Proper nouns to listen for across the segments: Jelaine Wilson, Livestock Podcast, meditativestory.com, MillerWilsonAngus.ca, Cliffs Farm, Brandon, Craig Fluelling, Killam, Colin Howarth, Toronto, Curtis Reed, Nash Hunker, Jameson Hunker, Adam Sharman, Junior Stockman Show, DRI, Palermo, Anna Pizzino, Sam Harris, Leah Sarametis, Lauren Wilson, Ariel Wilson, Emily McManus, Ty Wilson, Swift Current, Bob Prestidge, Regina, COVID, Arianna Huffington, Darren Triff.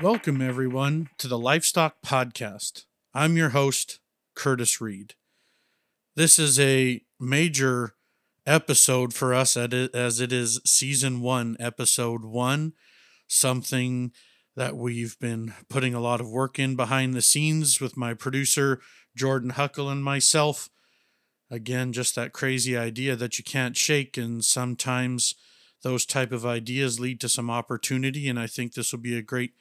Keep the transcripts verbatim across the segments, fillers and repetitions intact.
Welcome, everyone, to the Livestock Podcast. I'm your host, Curtis Reed. This is a major episode for us as it is Season one, Episode one, something that we've been putting a lot of work in behind the scenes with my producer, Jordan Huckle, and myself. Again, just that crazy idea that you can't shake, and sometimes those type of ideas lead to some opportunity, and I think this will be a great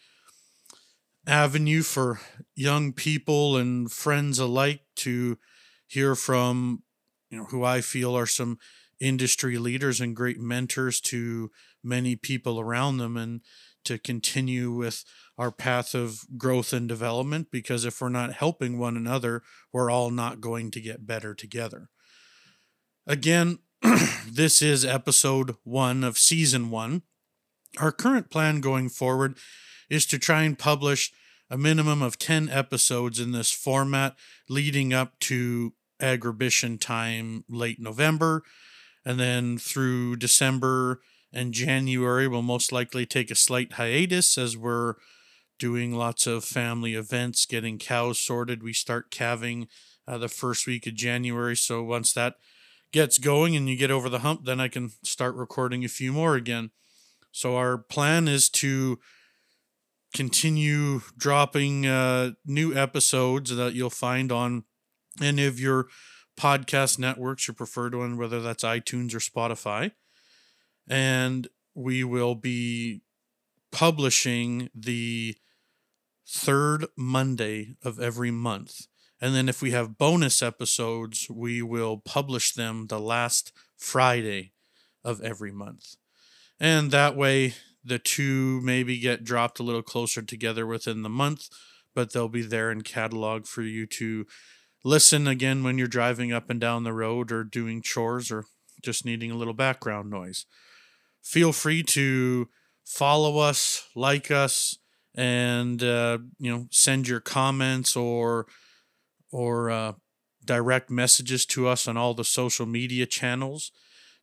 avenue for young people and friends alike to hear from, you know, who I feel are some industry leaders and great mentors to many people around them, and to continue with our path of growth and development, because if we're not helping one another, we're all not going to get better together. Again, this is episode one of season one. Our current plan going forward is to try and publish a minimum of ten episodes in this format leading up to Agribition time late November, and then through December and January we'll most likely take a slight hiatus as we're doing lots of family events, getting cows sorted. We start calving uh, the first week of January, so once that gets going and you get over the hump, then I can start recording a few more again. So our plan is to continue dropping uh, new episodes that you'll find on any of your podcast networks, your preferred one, whether that's iTunes or Spotify. And we will be publishing the third Monday of every month. And then if we have bonus episodes, we will publish them the last Friday of every month. And that way, the two maybe get dropped a little closer together within the month, but they'll be there in catalog for you to listen again when you're driving up and down the road or doing chores or just needing a little background noise. Feel free to follow us, like us, and uh, you know, send your comments or or uh, direct messages to us on all the social media channels,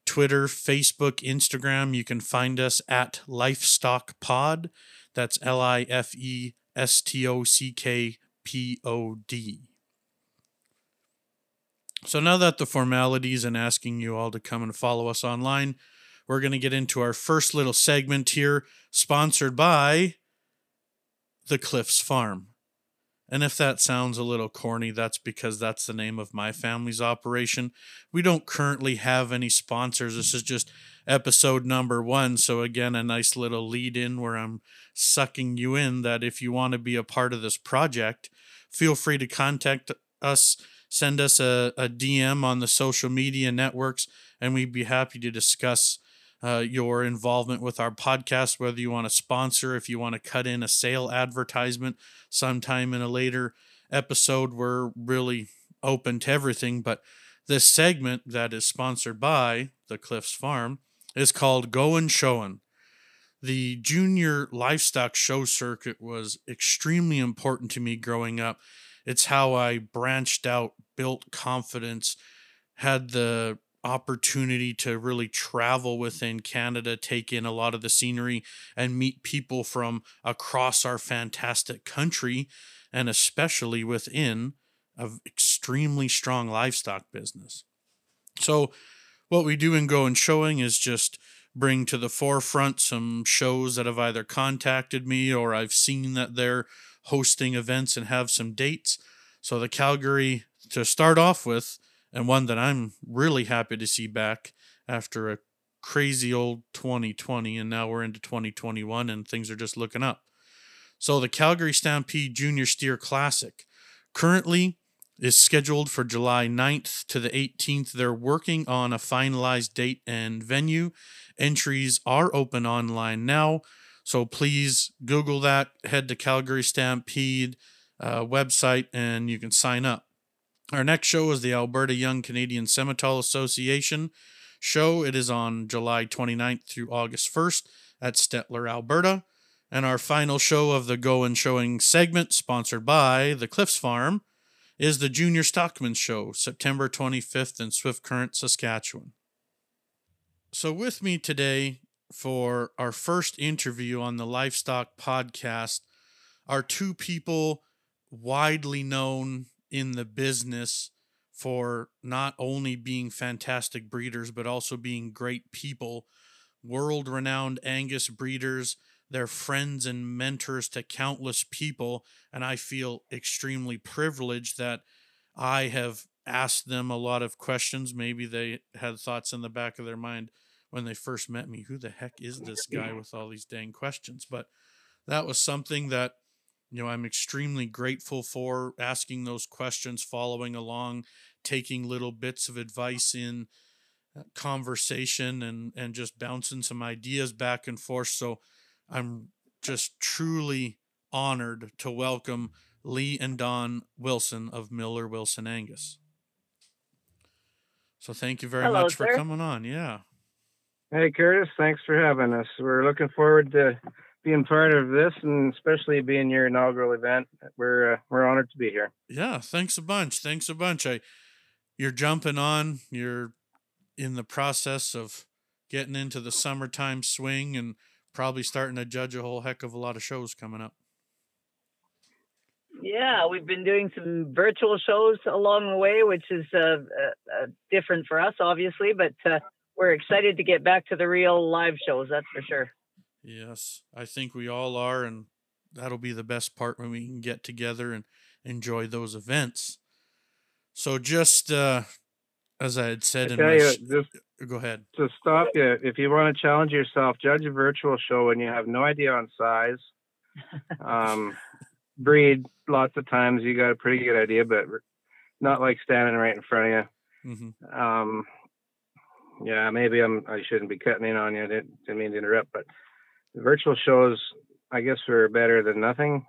Twitter, Facebook, Instagram. You can find us at Livestock Pod. That's L I F E S T O C K P O D. So now that the formalities and asking you all to come and follow us online, we're going to get into our first little segment here, sponsored by the Cliffs Farm. And if that sounds a little corny, that's because that's the name of my family's operation. We don't currently have any sponsors. This is just episode number one. So again, a nice little lead in where I'm sucking you in that if you want to be a part of this project, feel free to contact us, send us a, a D M on the social media networks, and we'd be happy to discuss Uh, your involvement with our podcast, whether you want to sponsor, if you want to cut in a sale advertisement sometime in a later episode. We're really open to everything, but this segment that is sponsored by the Cliffs Farm is called Go and Showin'. The junior livestock show circuit was extremely important to me growing up. It's how I branched out, built confidence, had the opportunity to really travel within Canada, take in a lot of the scenery, and meet people from across our fantastic country, and especially within an extremely strong livestock business. So what we do in Go and Showing is just bring to the forefront some shows that have either contacted me or I've seen that they're hosting events and have some dates. So the Calgary, to start off with, and one that I'm really happy to see back after a crazy old twenty twenty, and now we're into twenty twenty-one and things are just looking up. So the Calgary Stampede Junior Steer Classic currently is scheduled for July ninth to the eighteenth. They're working on a finalized date and venue. Entries are open online now, so please Google that, head to Calgary Stampede uh, website, and you can sign up. Our next show is the Alberta Young Canadian Cattle Association show. It is on July twenty-ninth through August first at Stettler, Alberta. And our final show of the Go and Showing segment, sponsored by the Cliffs Farm, is the Junior Stockman Show, September twenty-fifth in Swift Current, Saskatchewan. So with me today for our first interview on the Livestock Podcast are two people widely known in the business for not only being fantastic breeders, but also being great people, world-renowned Angus breeders. They're friends and mentors to countless people, and I feel extremely privileged that I have asked them a lot of questions. Maybe they had thoughts in the back of their mind when they first met me, who the heck is this guy with all these dang questions? But that was something that, you know, I'm extremely grateful for, asking those questions, following along, taking little bits of advice in conversation, and, and just bouncing some ideas back and forth. So I'm just truly honored to welcome Lee and Don Wilson of Miller Wilson Angus. So thank you very Hello, much sir. for coming on. Yeah. Hey, Curtis, thanks for having us. We're looking forward to being part of this, and especially being your inaugural event. We're uh, we're honored to be here. Yeah, thanks a bunch. Thanks a bunch. I, you're jumping on. You're in the process of getting into the summertime swing and probably starting to judge a whole heck of a lot of shows coming up. Yeah, we've been doing some virtual shows along the way, which is uh, uh, different for us, obviously, but uh, we're excited to get back to the real live shows. That's for sure. Yes, I think we all are. And that'll be the best part, when we can get together and enjoy those events. So just, uh, as I had said, I in my you, sh- just, go ahead. To stop you, if you want to challenge yourself, judge a virtual show when you have no idea on size, um, breed. Lots of times you got a pretty good idea, but not like standing right in front of you. Mm-hmm. Um, Yeah, maybe I'm, I shouldn't be cutting in on you. I didn't, didn't mean to interrupt, but the virtual shows, I guess, were better than nothing,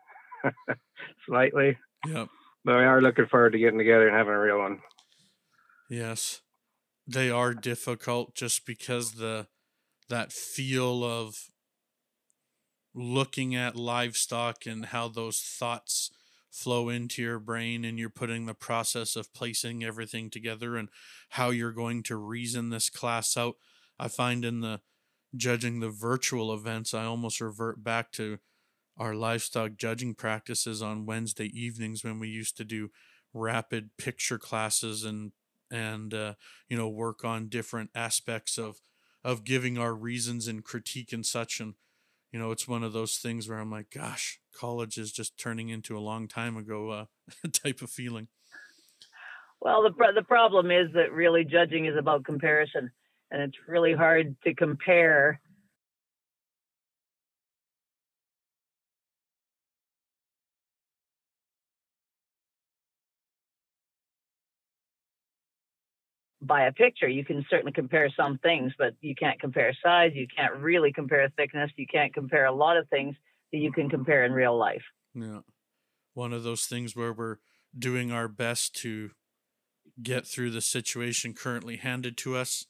slightly. Yep. But we are looking forward to getting together and having a real one. Yes, they are difficult just because the that feel of looking at livestock and how those thoughts flow into your brain, and you're putting the process of placing everything together and how you're going to reason this class out. I find in the judging the virtual events, I almost revert back to our livestock judging practices on Wednesday evenings when we used to do rapid picture classes and, and, uh, you know, work on different aspects of, of giving our reasons and critique and such. And, you know, it's one of those things where I'm like, gosh, college is just turning into a long time ago uh, type of feeling. Well, the pro- the problem is that really judging is about comparison, and it's really hard to compare. By a picture, you can certainly compare some things, but you can't compare size. You can't really compare thickness. You can't compare a lot of things that you can compare in real life. Yeah. One of those things where we're doing our best to get through the situation currently handed to us,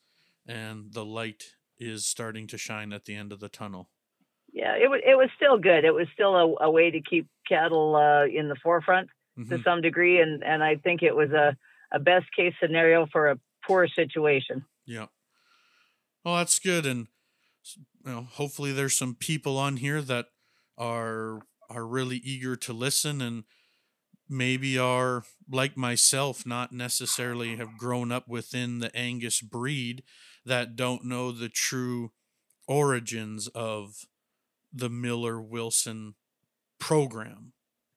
and the light is starting to shine at the end of the tunnel. Yeah, it was, it was still good. It was still a, a way to keep cattle uh, in the forefront mm-hmm. to some degree. And, and I think it was a, a best case scenario for a poor situation. Yeah. Well, that's good. And you know, hopefully there's some people on here that are, are really eager to listen, and maybe are like myself, not necessarily have grown up within the Angus breed, that don't know the true origins of the Miller Wilson program,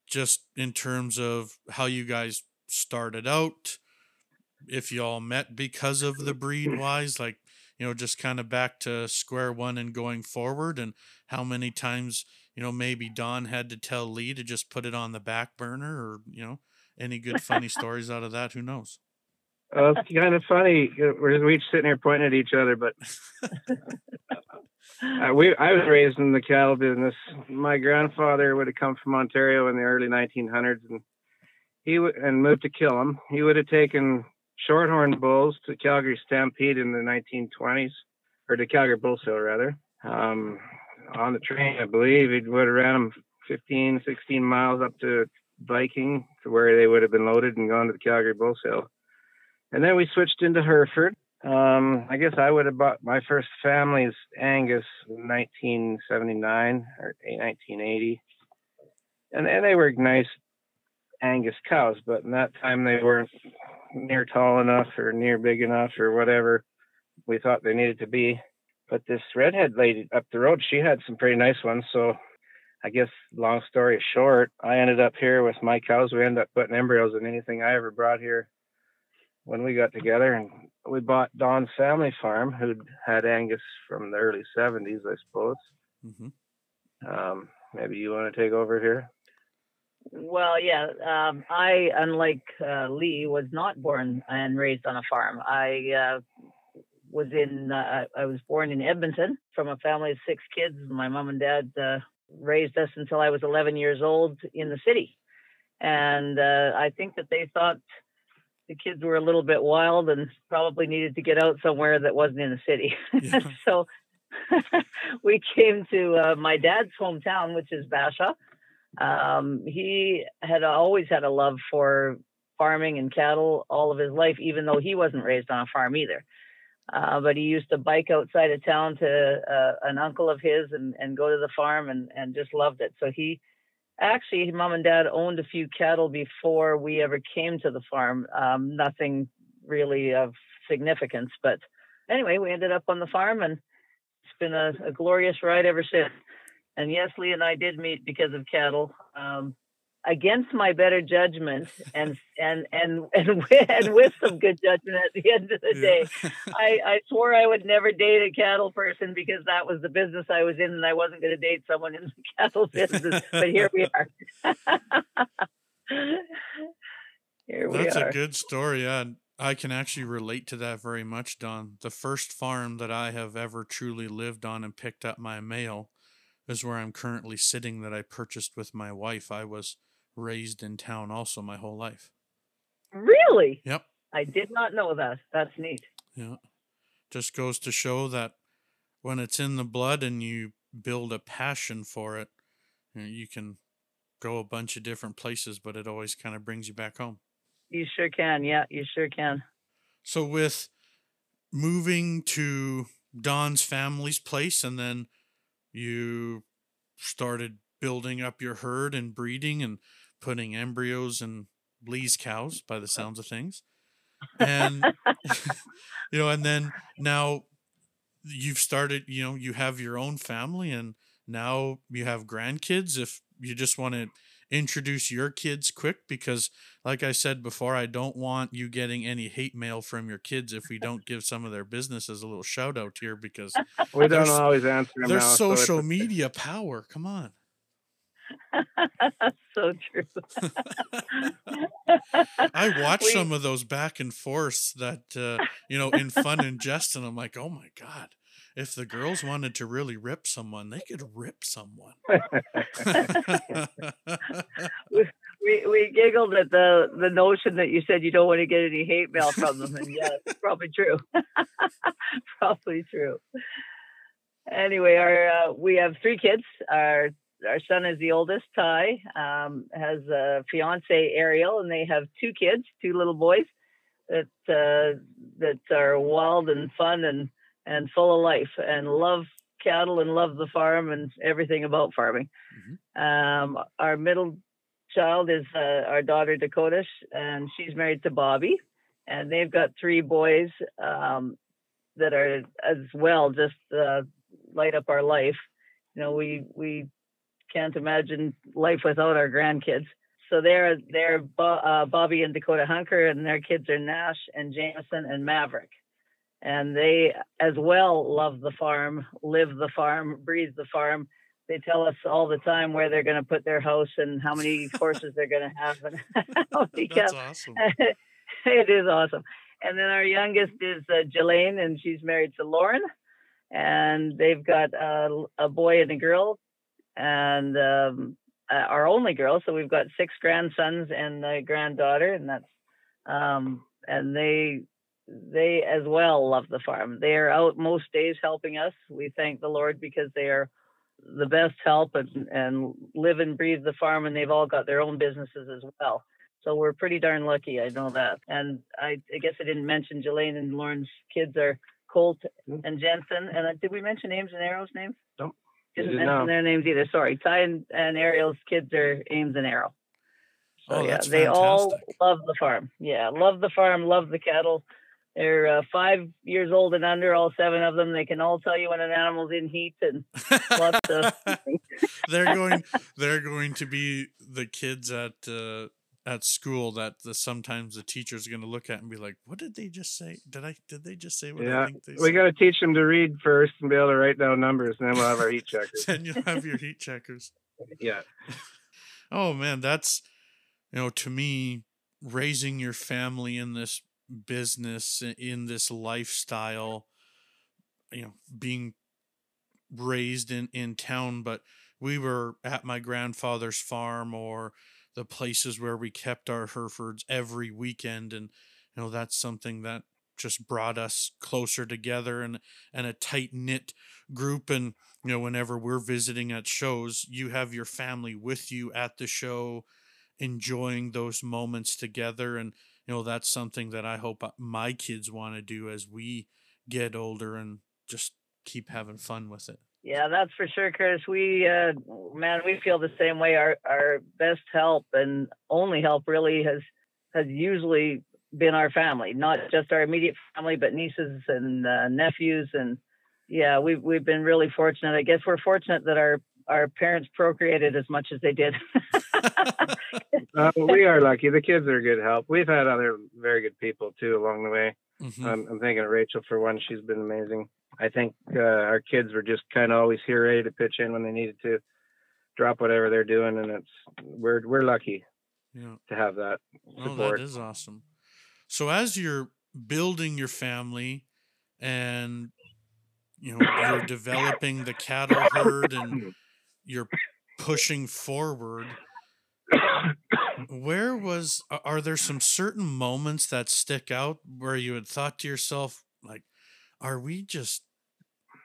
just in terms of how you guys started out, if y'all met because of the breed wise, like, you know, just kind of back to square one and going forward, and how many times, you know, maybe Don had to tell Lee to just put it on the back burner, or, you know, any good funny stories out of that. Who knows? Uh, it's kind of funny. We're each sitting here pointing at each other, but uh, we, I was raised in the cattle business. My grandfather would have come from Ontario in the early nineteen hundreds, and he w- and moved to Killam. He would have taken shorthorn bulls to Calgary Stampede in the nineteen twenties, or to Calgary Bull Sale rather. Um, on the train, I believe he would have ran them fifteen, sixteen miles up to Viking, to where they would have been loaded and gone to the Calgary Bull Sale. And then we switched into Hereford. Um, I guess I would have bought my first family's Angus in nineteen seventy-nine or nineteen eighty. and, and they were nice Angus cows, but in that time they weren't near tall enough or near big enough or whatever we thought they needed to be. But this redhead lady up the road, she had some pretty nice ones. So I guess long story short, I ended up here with my cows. We ended up putting embryos in anything I ever brought here when we got together. And we bought Don's family farm, who'd had Angus from the early seventies, I suppose. Mm-hmm. Um, maybe you want to take over here? Well, yeah, um, I, unlike uh, Lee, was not born and raised on a farm. I uh, was in, uh, I was born in Edmonton from a family of six kids. My mom and dad uh, raised us until I was eleven years old in the city. And uh, I think that they thought the kids were a little bit wild and probably needed to get out somewhere that wasn't in the city. Yeah. So we came to uh, my dad's hometown, which is Bashaw. Um, he had always had a love for farming and cattle all of his life, even though he wasn't raised on a farm either. Uh, but he used to bike outside of town to uh, an uncle of his and, and go to the farm and, and just loved it. So he actually, his mom and dad owned a few cattle before we ever came to the farm. Um, nothing really of significance, but anyway, we ended up on the farm and it's been a, a glorious ride ever since. And yes, Lee and I did meet because of cattle, um, against my better judgment, and and and and with, and with some good judgment at the end of the day. Yeah. I, I swore I would never date a cattle person because that was the business I was in, and I wasn't going to date someone in the cattle business. But here we are. Here we That's are. That's a good story. I, I can actually relate to that very much, Don. The first farm that I have ever truly lived on and picked up my mail is where I'm currently sitting, that I purchased with my wife. I was raised in town also my whole life. Really? Yep. I did not know that. That's neat. Yeah. Just goes to show that when it's in the blood and you build a passion for it, you know, you can go a bunch of different places, but it always kind of brings you back home. You sure can. Yeah, you sure can. So with moving to Don's family's place, and then you started building up your herd and breeding and putting embryos in Lee's cows, by the sounds of things. And, you know, and then now you've started, you know, you have your own family and now you have grandkids. If you just want to introduce your kids quick, because like I said before, I don't want you getting any hate mail from your kids if we don't give some of their businesses a little shout out here, because we don't always answer them. There's social so media power. Come on. That's so true. I watch we, some of those back and forths that, uh, you know, in fun and jest, and I'm like, oh my God, if the girls wanted to really rip someone, they could rip someone. we, we we giggled at the, the notion that you said you don't want to get any hate mail from them. And yeah, it's probably true. Probably true. Anyway, our uh, we have three kids. Our our son is the oldest, Ty, um, has a fiance, Ariel, and they have two kids, two little boys that uh, that are wild and fun and and full of life and love cattle and love the farm and everything about farming. Mm-hmm. Um, our middle child is uh, our daughter, Dakota, and she's married to Bobby, and they've got three boys um, that are as well, just uh, light up our life. You know, we, we can't imagine life without our grandkids. So they're, they're Bo- uh, Bobby and Dakota Hunker, and their kids are Nash and Jameson and Maverick. And they as well love the farm, live the farm, breathe the farm. They tell us all the time where they're going to put their house and how many horses they're going to have. That's awesome. It is awesome. And then our youngest is uh, Jelaine, and she's married to Lauren. And they've got uh, a boy and a girl, and um, our only girl. So we've got six grandsons and a granddaughter, and that's um, and they. They as well love the farm. They are out most days helping us. We thank the Lord because they are the best help and, and live and breathe the farm, and they've all got their own businesses as well. So we're pretty darn lucky, I know that. And I, I guess I didn't mention Jelaine and Lauren's kids are Colt and Jensen. And uh, did we mention Ames and Arrow's names? Nope. Didn't mention know. their names either. Sorry. Ty and, and Ariel's kids are Ames and Ariel. So, oh, yeah, that's they fantastic. all love the farm. Yeah, love the farm, love the cattle. They're uh, five years old and under, all seven of them. They can all tell you when an animal's in heat and lots of. they're going. They're going to be the kids at uh, at school that the, sometimes the teacher's going to look at and be like, "What did they just say? Did I? Did they just say what yeah, I think they said?" We got to teach them to read first and be able to write down numbers, and then we'll have our heat checkers. Then you'll have your heat checkers. Yeah. Oh man, that's you know to me raising your family in this business, in this lifestyle, you know, being raised in, in town, but we were at my grandfather's farm or the places where we kept our Herefords every weekend. And, you know, that's something that just brought us closer together and, and a tight knit group. And, you know, whenever we're visiting at shows, you have your family with you at the show, enjoying those moments together. And, you know, that's something that I hope my kids want to do as we get older and just keep having fun with it. Yeah, that's for sure, Curtis. We, uh, man, we feel the same way. Our our best help and only help really has has usually been our family, not just our immediate family, but nieces and uh, nephews. And yeah, we've, we've been really fortunate. I guess we're fortunate that our our parents procreated as much as they did. uh, we are lucky. The kids are good help. We've had other very good people too along the way. Mm-hmm. um, I'm thinking of Rachel for one. She's been amazing. I think uh, our kids were just kind of always here, ready to pitch in when they needed to, drop whatever they're doing, and it's we're we're lucky yeah. to have that support. Oh, that is awesome. So as you're building your family and you know you're developing the cattle herd and you're pushing forward, where was are there some certain moments that stick out where you had thought to yourself, like, are we just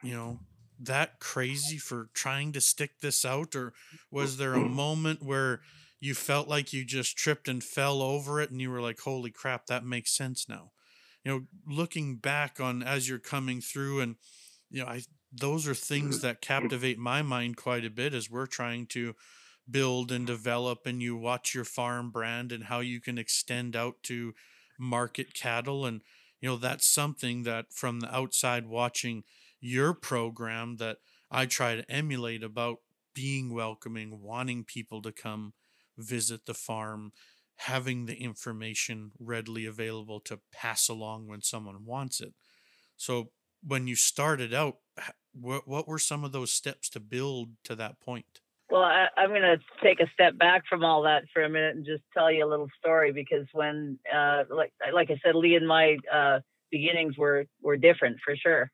you know that crazy for trying to stick this out? Or was there a moment where you felt like you just tripped and fell over it and you were like, holy crap, that makes sense now? You know looking back on as you're coming through, and you know I those are things that captivate my mind quite a bit as we're trying to build and develop, and you watch your farm brand and how you can extend out to market cattle. And you know that's something that from the outside watching your program that I try to emulate, about being welcoming, wanting people to come visit the farm, having the information readily available to pass along when someone wants it. So when you started out, what, what were some of those steps to build to that point? Well, I, I'm going to take a step back from all that for a minute and just tell you a little story, because when, uh, like, like I said, Lee and my uh, beginnings were, were different for sure.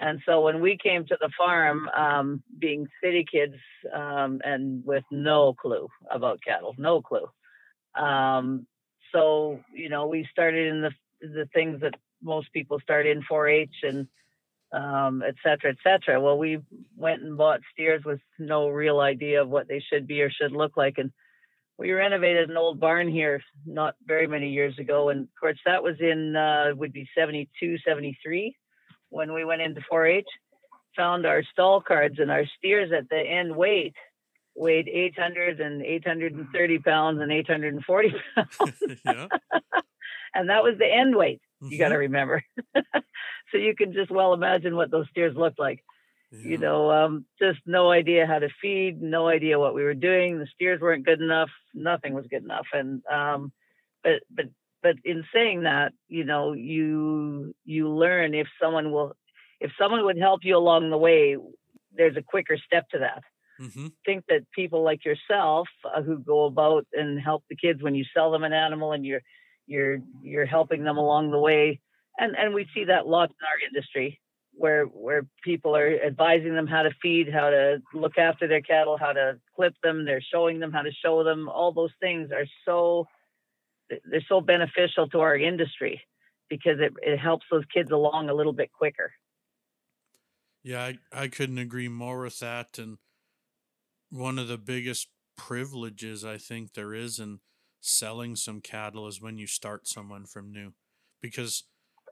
And so when we came to the farm, um, being city kids um, and with no clue about cattle, no clue. Um, so, you know, we started in the, the things that most people start in, four H and Um, et cetera, et cetera. Well, we went and bought steers with no real idea of what they should be or should look like. And we renovated an old barn here not very many years ago. And of course that was in, uh, would be seventy-two, seventy-three when we went into four H, found our stall cards, and our steers at the end weight weighed eight hundred and eight hundred thirty pounds and eight hundred forty pounds. Yeah. And that was the end weight. You got to remember. So you can just well imagine what those steers looked like. Yeah. You know, um, just no idea how to feed, no idea what we were doing. The steers weren't good enough. Nothing was good enough. And um, but but but in saying that, you know, you you learn if someone will, if someone would help you along the way, there's a quicker step to that. Mm-hmm. Think that people like yourself uh, who go about and help the kids when you sell them an animal, and you're you're you're helping them along the way, and and we see that lot in our industry, where where people are advising them how to feed, how to look after their cattle, how to clip them, they're showing them how to show them. All those things are so they're so beneficial to our industry, because it, it helps those kids along a little bit quicker. Yeah, I, I couldn't agree more with that. And one of the biggest privileges I think there is in selling some cattle is when you start someone from new, because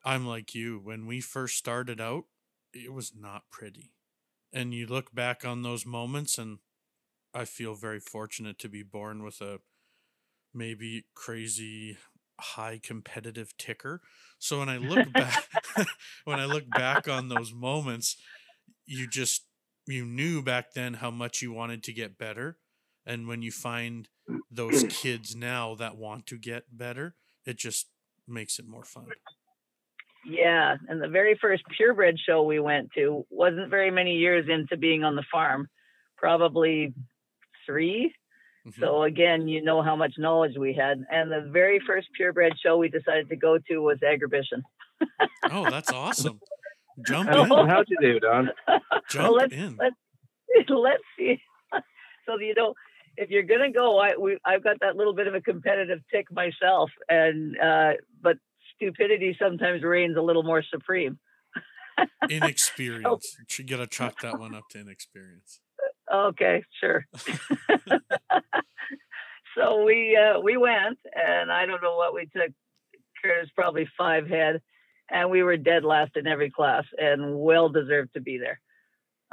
I'm like you, when we first started out, it was not pretty. and you look back on those moments, and I feel very fortunate to be born with a maybe crazy high competitive ticker. So when I look back, when I look back on those moments, you just, you knew back then how much you wanted to get better. And when you find those kids now that want to get better, it just makes it more fun. Yeah. And the very first purebred show we went to wasn't very many years into being on the farm, probably three. Mm-hmm. So again, you know how much knowledge we had. And the very first purebred show we decided to go to was Agribition. Oh, that's awesome. Jump in. How'd you do, Don? Jump well, let's, in. Let's, let's see. So, you know, if you're going to go, I, we, I've got that little bit of a competitive tick myself. And, uh, but stupidity sometimes reigns a little more supreme. Inexperience. So, you got to chalk that one up to inexperience. Okay, sure. So we uh, we went, and I don't know what we took. Curtis probably five head, and we were dead last in every class, and well deserved to be there.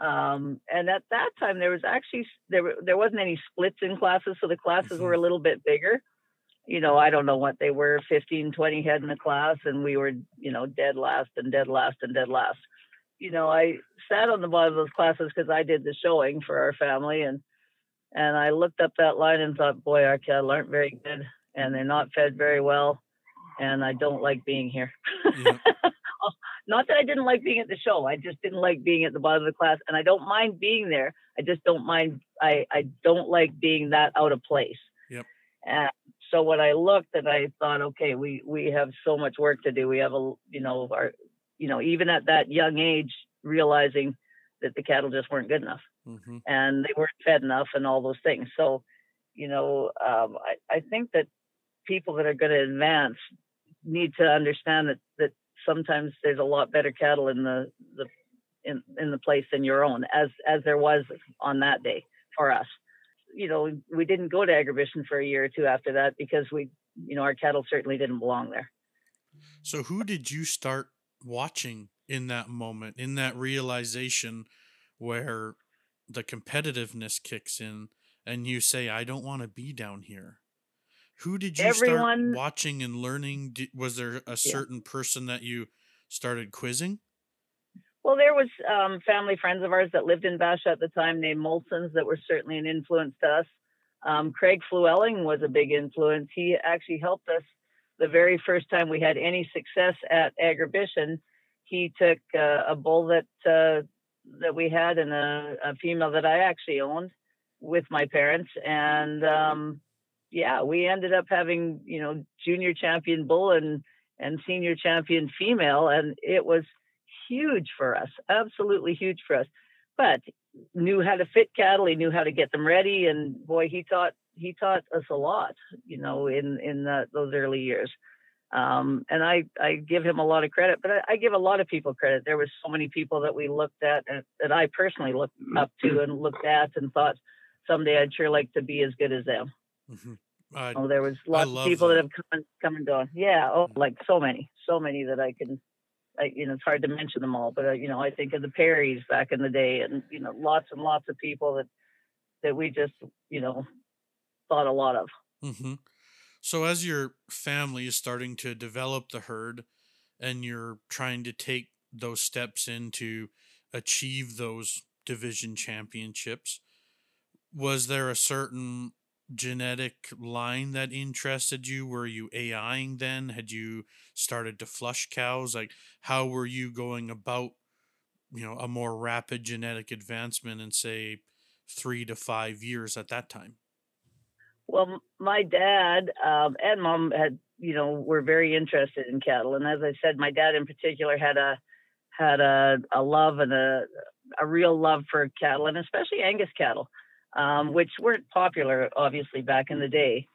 Um, and at that time, there was actually there were, there wasn't any splits in classes, so the classes mm-hmm. were a little bit bigger. You know, I don't know what they were, fifteen, twenty head in the class, and we were, you know, dead last and dead last and dead last. You know, I sat on the bottom of those classes because I did the showing for our family, and and I looked up that line and thought, boy, our cattle aren't very good, and they're not fed very well, and I don't like being here. Yeah. Not that I didn't like being at the show. I just didn't like being at the bottom of the class, and I don't mind being there. I just don't mind. I, I don't like being that out of place. Yep. And so when I looked and I thought, okay, we, we have so much work to do. We have, a you know, our... you know, even at that young age, realizing that the cattle just weren't good enough mm-hmm. and they weren't fed enough and all those things. So, you know, um, I, I think that people that are going to advance need to understand that, that sometimes there's a lot better cattle in the, the in, in the place than your own, as, as there was on that day for us. You know, we didn't go to Agribition for a year or two after that because we, you know, our cattle certainly didn't belong there. So who did you start watching in that moment, in that realization where the competitiveness kicks in and you say, I don't want to be down here? Who did you Everyone, start watching and learning? Was there a certain yeah. person that you started quizzing? Well, there was um, family friends of ours that lived in Bashaw at the time named Molsons that were certainly an influence to us. Um, Craig Fluelling was a big influence. He actually helped us. The very first time we had any success at Agribition, he took uh, a bull that uh, that we had and a, a female that I actually owned with my parents. And, um, yeah, we ended up having, you know, junior champion bull and, and senior champion female. And it was huge for us, absolutely huge for us. But knew how to fit cattle. He knew how to get them ready. And, boy, he taught. He taught us a lot, you know, in, in the, those early years. Um, and I, I give him a lot of credit, but I, I give a lot of people credit. There were so many people that we looked at and that I personally looked up to and looked at and thought someday I'd sure like to be as good as them. Mm-hmm. I, oh, there was lots of people that, that have come and, come and gone. Yeah. Oh, like so many, so many that I can, I, you know, it's hard to mention them all, but uh, you know, I think of the Perrys back in the day and, you know, lots and lots of people that, that we just, you know, thought a lot of. Mm-hmm. So as your family is starting to develop the herd and you're trying to take those steps in to achieve those division championships, was there a certain genetic line that interested you? Were you A I ing then? Had you started to flush cows? Like, how were you going about, you know, a more rapid genetic advancement in, say, three to five years at that time? Well, my dad um, and mom had, you know, were very interested in cattle, and as I said, my dad in particular had a had a, a love and a a real love for cattle, and especially Angus cattle, um, which weren't popular obviously back in the day.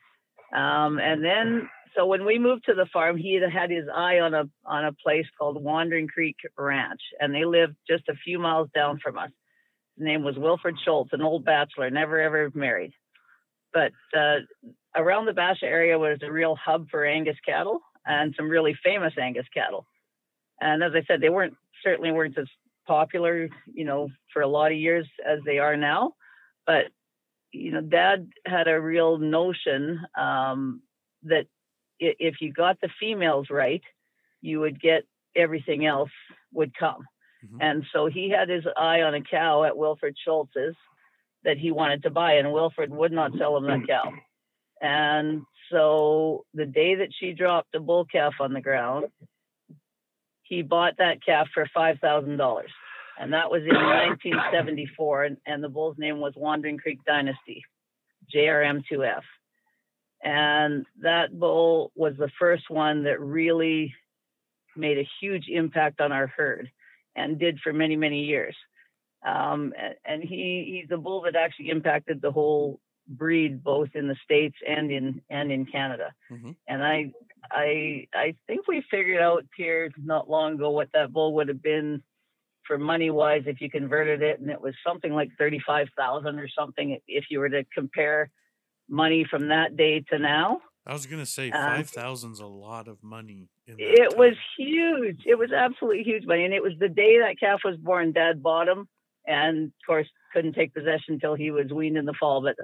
Um, and then, so when we moved to the farm, he had had his eye on a on a place called Wandering Creek Ranch, and they lived just a few miles down from us. His name was Wilfred Schultz, an old bachelor, never ever married. But uh, around the Bashaw area was a real hub for Angus cattle and some really famous Angus cattle. And as I said, they weren't certainly weren't as popular, you know, for a lot of years as they are now. But, you know, Dad had a real notion um, that if you got the females right, you would get everything else would come. Mm-hmm. And so he had his eye on a cow at Wilfred Schultz's that he wanted to buy, and Wilfred would not sell him that cow. And so the day that she dropped a bull calf on the ground, he bought that calf for five thousand dollars. And that was in nineteen seventy-four. And, and the bull's name was Wandering Creek Dynasty, J R M two F. And that bull was the first one that really made a huge impact on our herd and did for many, many years. Um, and he, he's a bull that actually impacted the whole breed, both in the States and in, and in Canada. Mm-hmm. And I, I, I think we figured out here not long ago what that bull would have been for money wise, if you converted it. And it was something like thirty-five thousand or something. If you were to compare money from that day to now, I was going to say five thousand is a lot of money. In that it time. was huge. It was absolutely huge money. And it was the day that calf was born, Dad bought him. And of course, couldn't take possession until he was weaned in the fall. But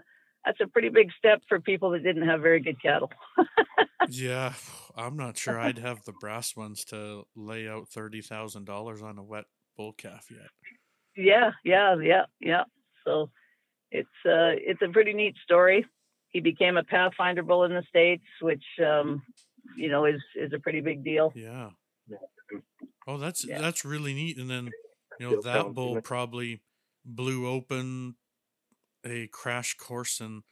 that's a pretty big step for people that didn't have very good cattle. Yeah, I'm not sure I'd have the brass ones to lay out thirty thousand dollars on a wet bull calf yet. Yeah, yeah, yeah, yeah. So it's uh, it's a pretty neat story. He became a Pathfinder bull in the States, which, um, you know, is, is a pretty big deal. Yeah. Oh, that's, yeah. that's really neat. And then, you know, that bull probably blew open a crash course in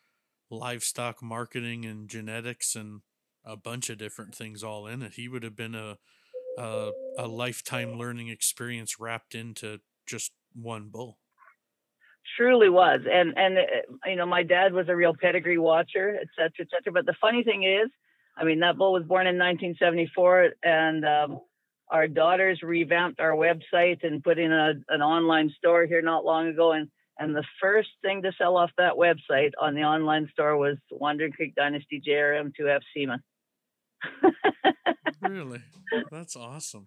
livestock marketing and genetics and a bunch of different things all in it. He would have been a, a, a lifetime learning experience wrapped into just one bull. Truly was. And, and, you know, my dad was a real pedigree watcher, et cetera, et cetera. But the funny thing is, I mean, that bull was born in nineteen seventy-four, and um, our daughters revamped our website and put in a, an online store here not long ago. And, and the first thing to sell off that website on the online store was Wandering Creek Dynasty J R M two F Seaman. Really? That's awesome.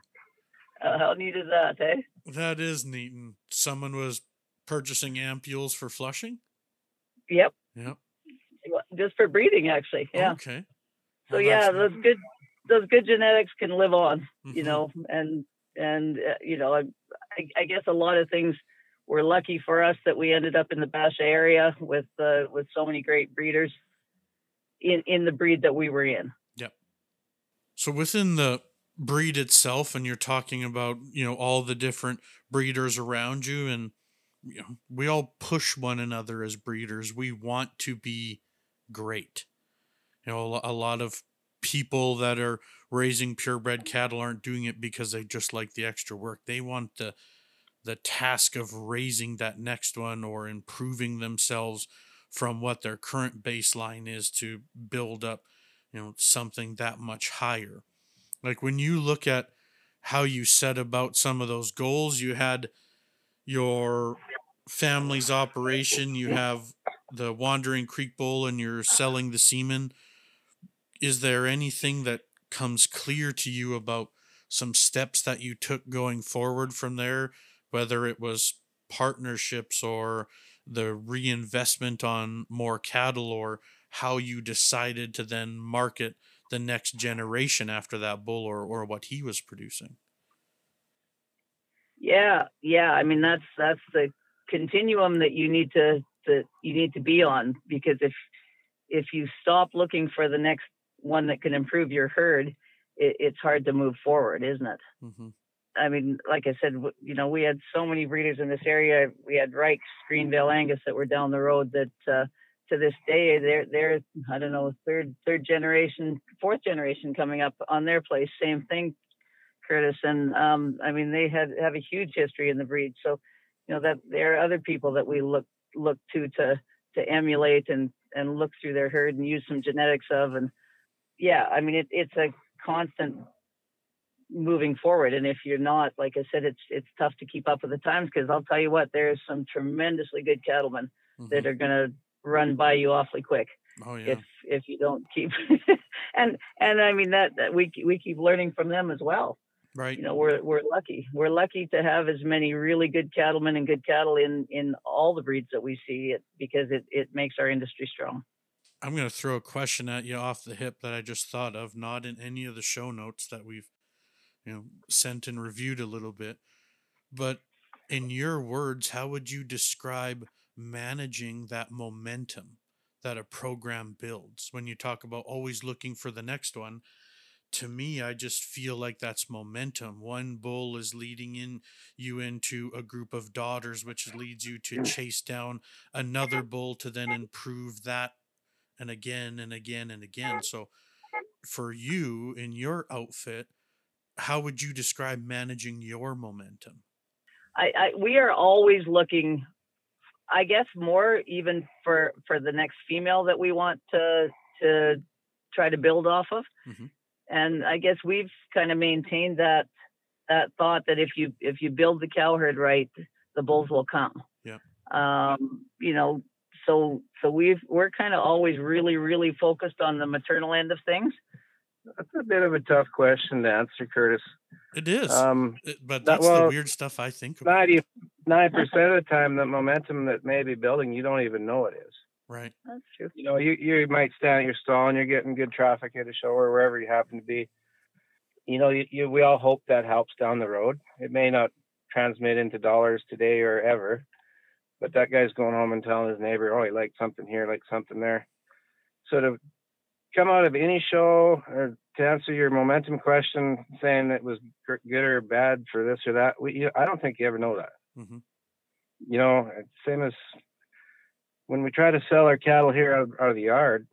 Uh, how neat is that, eh? That is neat. And someone was purchasing ampules for flushing? Yep. Yep. Just for breeding, actually. Yeah. Okay. So well, yeah, those good, those good genetics can live on, mm-hmm. you know, and, and, uh, you know, I, I, I guess a lot of things were lucky for us that we ended up in the Bashaw area with, uh, with so many great breeders in, in the breed that we were in. Yep. So within the breed itself, and you're talking about, you know, all the different breeders around you, and, you know, we all push one another as breeders. We want to be great. You know, a lot of people that are raising purebred cattle aren't doing it because they just like the extra work. They want the the task of raising that next one or improving themselves from what their current baseline is to build up, you know, something that much higher. Like when you look at how you set about some of those goals, you had your family's operation, you have the Wandering Creek bull, and you're selling the semen. Is there anything that comes clear to you about some steps that you took going forward from there, whether it was partnerships or the reinvestment on more cattle or how you decided to then market the next generation after that bull or, or what he was producing? Yeah. Yeah. I mean, that's, that's the continuum that you need to, to, you need to be on, because if, if you stop looking for the next one that can improve your herd, it, it's hard to move forward, isn't it? Mm-hmm. I mean, like I said, you know, we had so many breeders in this area. We had Reich's, Greenvale Angus that were down the road that, uh, to this day, they're, they're, I don't know, third, third generation, fourth generation coming up on their place. Same thing, Curtis, and um, I mean, they had have a huge history in the breed. So, you know, that there are other people that we look look to to to emulate and and look through their herd and use some genetics of. And yeah, I mean, it, it's a constant moving forward. And if you're not, like I said, it's it's tough to keep up with the times, because I'll tell you what, there's some tremendously good cattlemen mm-hmm. that are going to run by you awfully quick. Oh, yeah. If if you don't keep and and I mean that, that we we keep learning from them as well. Right. You know, we're, we're lucky. We're lucky to have as many really good cattlemen and good cattle in, in all the breeds that we see it, because it, it makes our industry strong. I'm going to throw a question at you off the hip that I just thought of, not in any of the show notes that we've, you know, sent and reviewed a little bit, but in your words, how would you describe managing that momentum that a program builds? When you talk about always looking for the next one, to me, I just feel like that's momentum. One bull is leading in you into a group of daughters, which leads you to chase down another bull to then improve that, and again and again and again. So for you in your outfit, how would you describe managing your momentum? I, I we are always looking, I guess, more even for for the next female that we want to to try to build off of. Mm-hmm. And I guess we've kind of maintained that that thought that if you if you build the cow herd right, the bulls will come. Yeah. Um, you know, so so we've we're kind of always really really focused on the maternal end of things. That's a bit of a tough question to answer, Curtis. It is. Um, it, but that's that, well, the weird stuff I think about. ninety-nine percent of the time, the momentum that may be building, you don't even know it is. Right. That's true. You know, you, you might stand at your stall and you're getting good traffic at a show or wherever you happen to be. You know, you, you, we all hope that helps down the road. It may not transmit into dollars today or ever, but that guy's going home and telling his neighbor, oh, he liked something here, liked something there. Sort of come out of any show, or to answer your momentum question, saying it was good or bad for this or that, we, you, I don't think you ever know that. Mm-hmm. You know, same as when we try to sell our cattle here out of, out of the yard,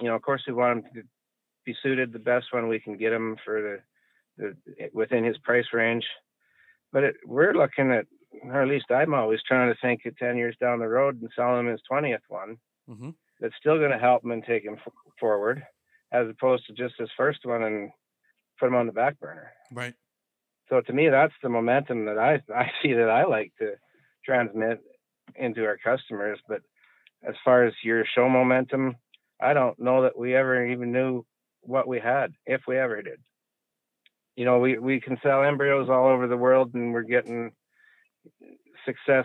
you know, of course we want them to be suited the best one we can get them for the, the within his price range. But it, we're looking at, or at least I'm always trying to think of ten years down the road and sell him his twentieth one. Mm-hmm. That's still going to help him and take him forward, as opposed to just his first one and put him on the back burner. Right. So to me, that's the momentum that I, I see that I like to transmit into our customers. But as far as your show momentum, I don't know that we ever even knew what we had, if we ever did. You know, we, we can sell embryos all over the world and we're getting success,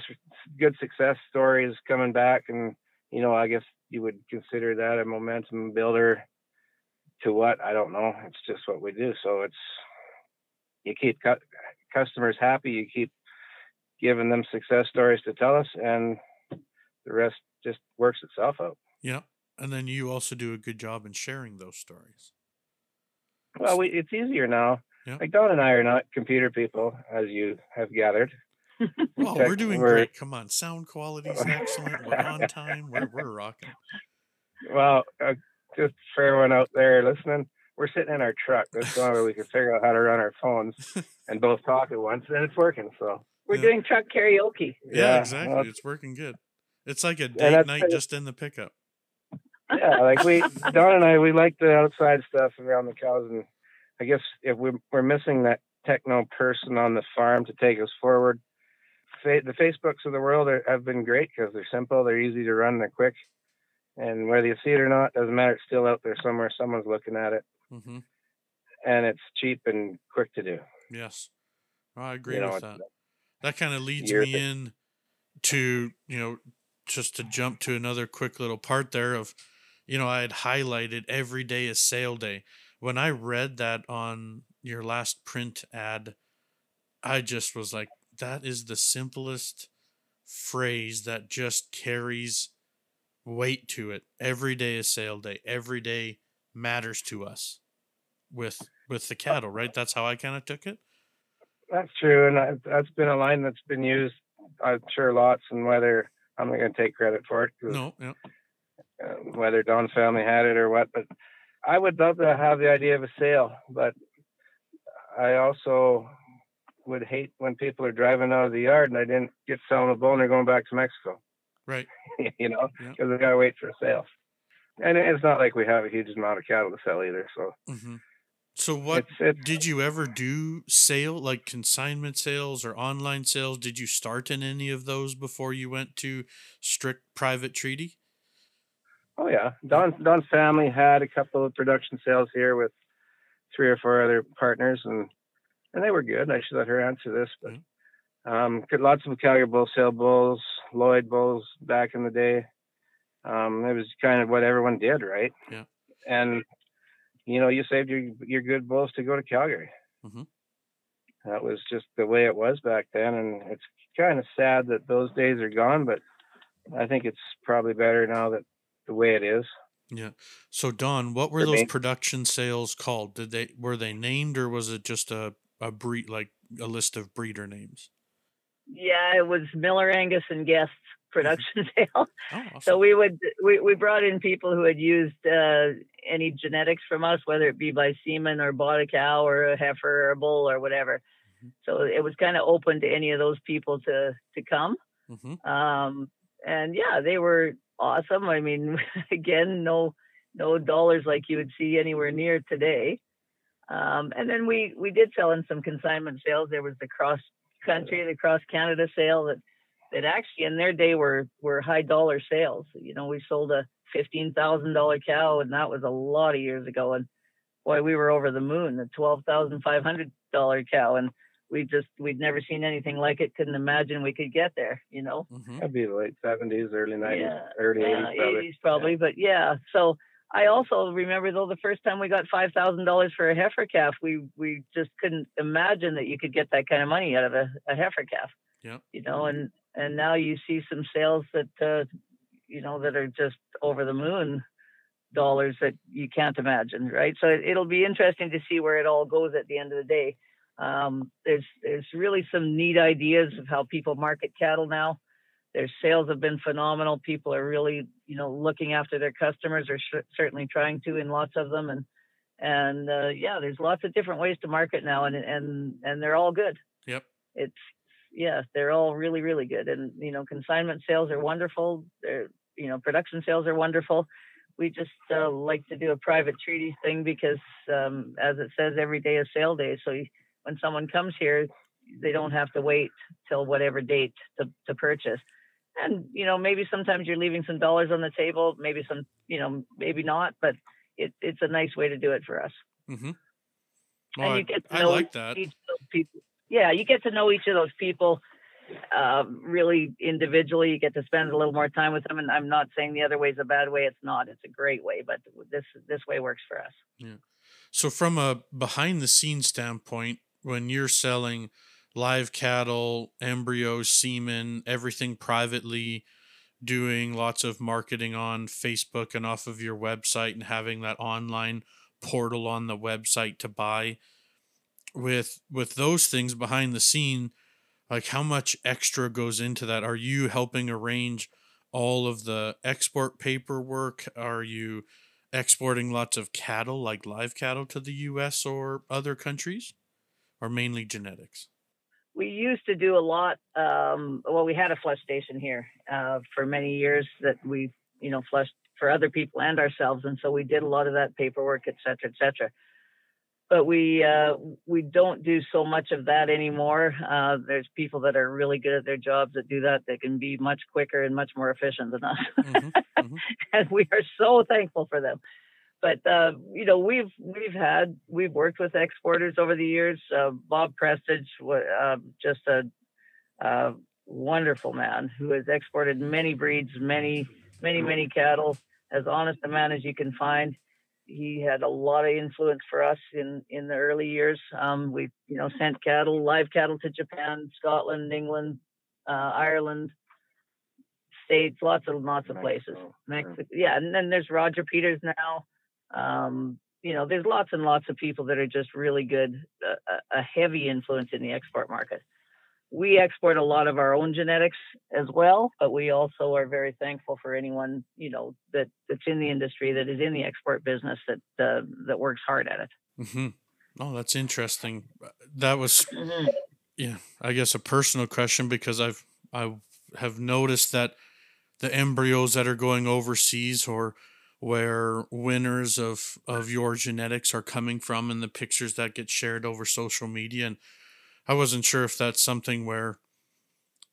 good success stories coming back. And, you know, I guess you would consider that a momentum builder to what? I don't know. It's just what we do. So it's, you keep cu- customers happy. You keep giving them success stories to tell us, and the rest just works itself out. Yeah. And then you also do a good job in sharing those stories. Well, we, it's easier now. Yeah. Like Don and I are not computer people, as you have gathered. Well, we're doing we're, great. Come on. Sound quality is excellent. We're on time. We're, we're rocking. Well, uh, just for everyone out there listening, we're sitting in our truck. That's the only way we can figure out how to run our phones and both talk at once, and it's working. So we're yeah. doing truck karaoke. Yeah, yeah exactly. Well, it's working good. It's like a date night just in the pickup. Yeah, like we, Don and I, we like the outside stuff around the cows, and I guess if we're, we're missing that techno person on the farm to take us forward. The Facebooks of the world are, have been great because they're simple, they're easy to run, they're quick, and whether you see it or not, doesn't matter. It's still out there somewhere. Someone's looking at it, mm-hmm. and it's cheap and quick to do. Yes, well, I agree you with know, that. That kind of leads me in to, you know, just to jump to another quick little part there of, you know, I had highlighted every day is sale day. When I read that on your last print ad, I just was like, that is the simplest phrase that just carries weight to it. Every day is sale day. Every day matters to us with with the cattle, right? That's how I kind of took it. That's true, and I, that's been a line that's been used, I'm sure, lots. And whether I'm not going to take credit for it, no, yeah. uh, whether Don's family had it or what, but I would love to have the idea of a sale, but I also would hate when people are driving out of the yard and I didn't get selling a bull and they're going back to Mexico. Right. You know, because yeah. they got to wait for a sale. And it's not like we have a huge amount of cattle to sell either. So, mm-hmm. so what it's, it's, did you ever do sale, like consignment sales or online sales? Did you start in any of those before you went to strict private treaty? Oh yeah. Don, Don's family had a couple of production sales here with three or four other partners, and and they were good. I should let her answer this, but um, good, lots of Calgary Bull Sale bulls, Lloyd bulls back in the day. Um, it was kind of what everyone did, right? Yeah. And you know, you saved your your good bulls to go to Calgary. Mm-hmm. That was just the way it was back then, and it's kind of sad that those days are gone. But I think it's probably better now that the way it is. Yeah. So Don, what were those production sales called? Did they were they named, or was it just a a breed like a list of breeder names? Yeah, it was Miller Angus and Guests production sale. Oh, awesome. So we would we, we brought in people who had used uh, any genetics from us, whether it be by semen or bought a cow or a heifer or a bull or whatever. Mm-hmm. So it was kind of open to any of those people to to come. Mm-hmm. Um, and yeah, they were awesome. I mean, again, no no dollars like you would see anywhere near today. Um, and then we we did sell in some consignment sales. There was the cross country, the cross Canada sale that. That actually in their day were were high dollar sales. You know, we sold a fifteen thousand dollar cow, and that was a lot of years ago. And boy, we were over the moon. The twelve thousand five hundred dollar cow, and we just we'd never seen anything like it. Couldn't imagine we could get there. You know, mm-hmm. That'd be the late seventies, early nineties, yeah. early eighties yeah, probably. Yeah. But yeah, so I also remember though the first time we got five thousand dollars for a heifer calf, we we just couldn't imagine that you could get that kind of money out of a, a heifer calf. Yeah, you know, mm-hmm. and And now you see some sales that, uh, you know, that are just over the moon dollars that you can't imagine, right? So it, it'll be interesting to see where it all goes at the end of the day. Um, there's there's really some neat ideas of how people market cattle now. Their sales have been phenomenal. People are really, you know, looking after their customers, or sh- certainly trying to in lots of them. And, and uh, yeah, there's lots of different ways to market now, and and and they're all good. Yep. It's... Yeah, they're all really, really good. And, you know, consignment sales are wonderful. They're, you know, production sales are wonderful. We just uh, like to do a private treaty thing because, um, as it says, every day is sale day. So you, when someone comes here, they don't have to wait till whatever date to, to purchase. And, you know, maybe sometimes you're leaving some dollars on the table, maybe some, you know, maybe not, but it, it's a nice way to do it for us. Mm-hmm. Well, and you get to know I like that. Each of those people. Yeah, you get to know each of those people um, really individually. You get to spend a little more time with them. And I'm not saying the other way is a bad way. It's not. It's a great way. But this this way works for us. Yeah. So from a behind-the-scenes standpoint, when you're selling live cattle, embryos, semen, everything privately, doing lots of marketing on Facebook and off of your website and having that online portal on the website to buy, with with those things behind the scene, like how much extra goes into that? Are you helping arrange all of the export paperwork? Are you exporting lots of cattle, like live cattle, to the U S or other countries, or mainly genetics? We used to do a lot. Um, well, we had a flush station here uh, for many years that we, you know, flushed for other people and ourselves. And so we did a lot of that paperwork, et cetera, et cetera. But we uh, we don't do so much of that anymore. Uh, there's people that are really good at their jobs that do that. They can be much quicker and much more efficient than us. Mm-hmm, mm-hmm. And we are so thankful for them. But, uh, you know, we've we've had, we've worked with exporters over the years. Uh, Bob Prestidge, uh, just a uh, wonderful man who has exported many breeds, many, many, many cattle, as honest a man as you can find. He had a lot of influence for us in, in the early years. Um, we, you know, sent cattle, live cattle to Japan, Scotland, England, uh, Ireland, States, lots of, lots of places. Mexico. Yeah. And then there's Roger Peters now. Um, you know, there's lots and lots of people that are just really good, a, a heavy influence in the export market. We export a lot of our own genetics as well, but we also are very thankful for anyone, you know, that, that's in the industry, that is in the export business, that uh, that works hard at it. Mm-hmm. Oh, that's interesting. That was, mm-hmm. yeah, I guess a personal question, because I've I have noticed that the embryos that are going overseas, or where winners of of your genetics are coming from, and the pictures that get shared over social media, and I wasn't sure if that's something where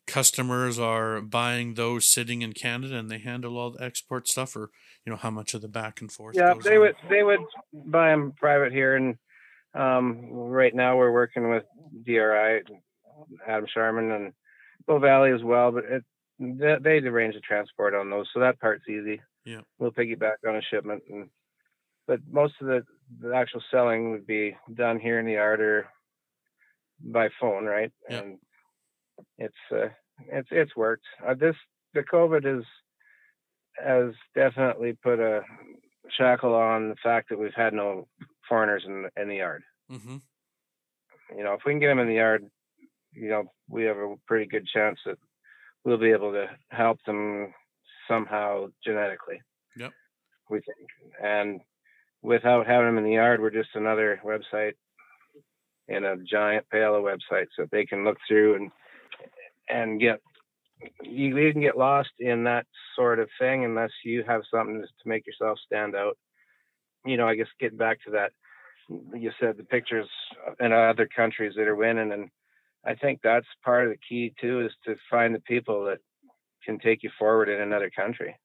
customers are buying those sitting in Canada and they handle all the export stuff, or, you know, how much of the back and forth. Yeah, goes they on. would, they would buy them private here, and Um, right now we're working with D R I, Adam Sharman, and Bow Valley as well, but it, they, they arrange the transport on those, so that part's easy. Yeah, we'll piggyback on a shipment, and but most of the, the actual selling would be done here in the yard or by phone, right? Yeah. And it's uh, it's it's worked. Uh, this the COVID is has definitely put a shackle on the fact that we've had no foreigners in, in the yard. Mm-hmm. You know, if we can get them in the yard, you know, we have a pretty good chance that we'll be able to help them somehow genetically. Yep, we think. And without having them in the yard, we're just another website in a giant pile of websites that they can look through and and get. You, you can get lost in that sort of thing unless you have something to make yourself stand out. You know, I guess getting back to that, you said the pictures in other countries that are winning, and I think that's part of the key too, is to find the people that can take you forward in another country,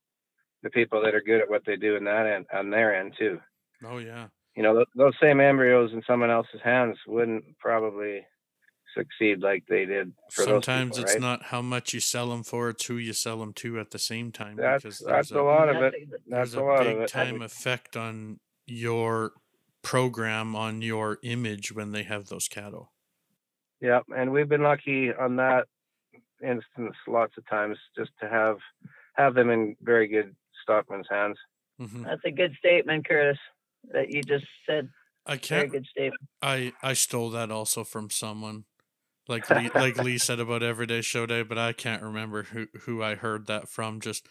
the people that are good at what they do in that end, on their end too. Oh yeah. You know, th- those same embryos in someone else's hands wouldn't probably succeed like they did. For sometimes those people, it's right? Not how much you sell them for, it's who you sell them to at the same time. That's, because that's a, a lot of it. That's a, a lot of it. There's a big time effect on your program, on your image when they have those cattle. Yeah, and we've been lucky on that instance lots of times just to have have them in very good stockman's hands. Mm-hmm. That's a good statement, Curtis, that you just said. I can't. Very good statement. I, I stole that also from someone, like Lee, like Lee said about Everyday Show Day, but I can't remember who, who I heard that from. Just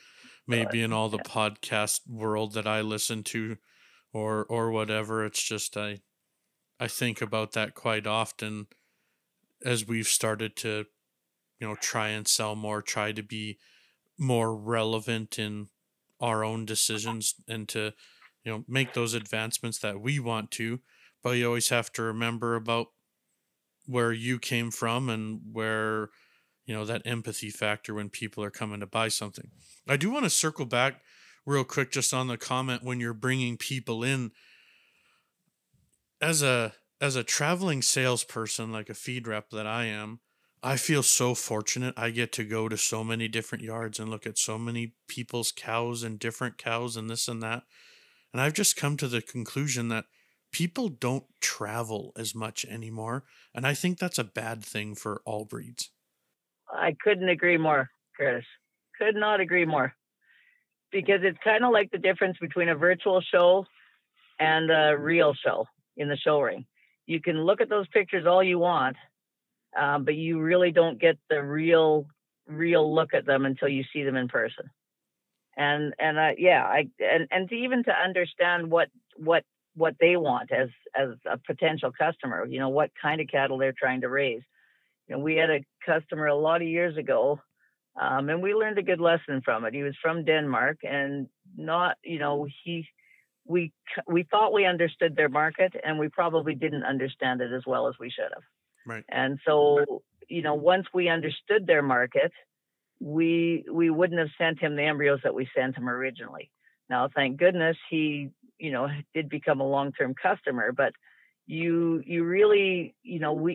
maybe in all the podcast world that I listen to, or or whatever. It's just I I think about that quite often. As we've started to, you know, try and sell more, try to be more relevant in our own decisions and to, you know, make those advancements that we want to, but you always have to remember about where you came from and where, you know, that empathy factor when people are coming to buy something. I do want to circle back real quick, just on the comment when you're bringing people in as a, As a traveling salesperson, like a feed rep that I am, I feel so fortunate. I get to go to so many different yards and look at so many people's cows and different cows and this and that. And I've just come to the conclusion that people don't travel as much anymore. And I think that's a bad thing for all breeds. I couldn't agree more, Curtis. Could not agree more. Because it's kind of like the difference between a virtual show and a real show in the show ring. You can look at those pictures all you want, uh, but you really don't get the real, real look at them until you see them in person. And and uh, yeah, I and and to even to understand what what what they want as as a potential customer, you know, what kind of cattle they're trying to raise. You know, we had a customer a lot of years ago, um, and we learned a good lesson from it. He was from Denmark, and not, you know, he. We we thought we understood their market, and we probably didn't understand it as well as we should have. Right. And so, you know, once we understood their market, we we wouldn't have sent him the embryos that we sent him originally. Now, thank goodness he, you know, did become a long-term customer. But you you really, you know, we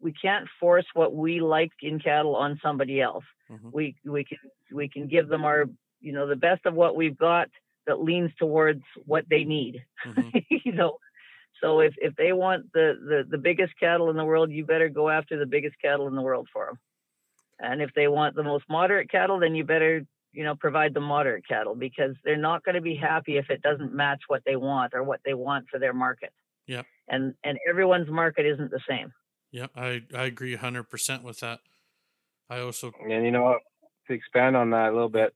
we can't force what we like in cattle on somebody else. Mm-hmm. We we can we can give them our, you know, the best of what we've got. That leans towards what they need. Mm-hmm. You know, so if, if they want the, the, the biggest cattle in the world, you better go after the biggest cattle in the world for them. And if they want the most moderate cattle, then you better, you know, provide the moderate cattle, because they're not going to be happy if it doesn't match what they want or what they want for their market. Yeah. And, and everyone's market isn't the same. Yeah. I, I agree a hundred percent with that. I also, and you know, to expand on that a little bit,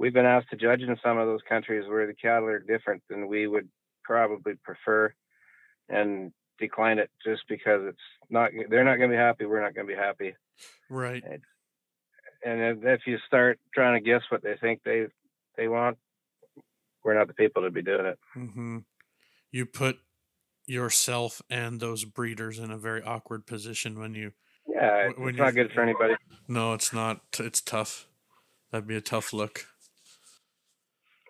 we've been asked to judge in some of those countries where the cattle are different than we would probably prefer, and decline it just because it's not, they're not going to be happy. We're not going to be happy. Right. And if you start trying to guess what they think they, they want, we're not the people to be doing it. Mm-hmm. You put yourself and those breeders in a very awkward position when you, yeah, when it's not good for anybody. No, it's not. It's tough. That'd be a tough look.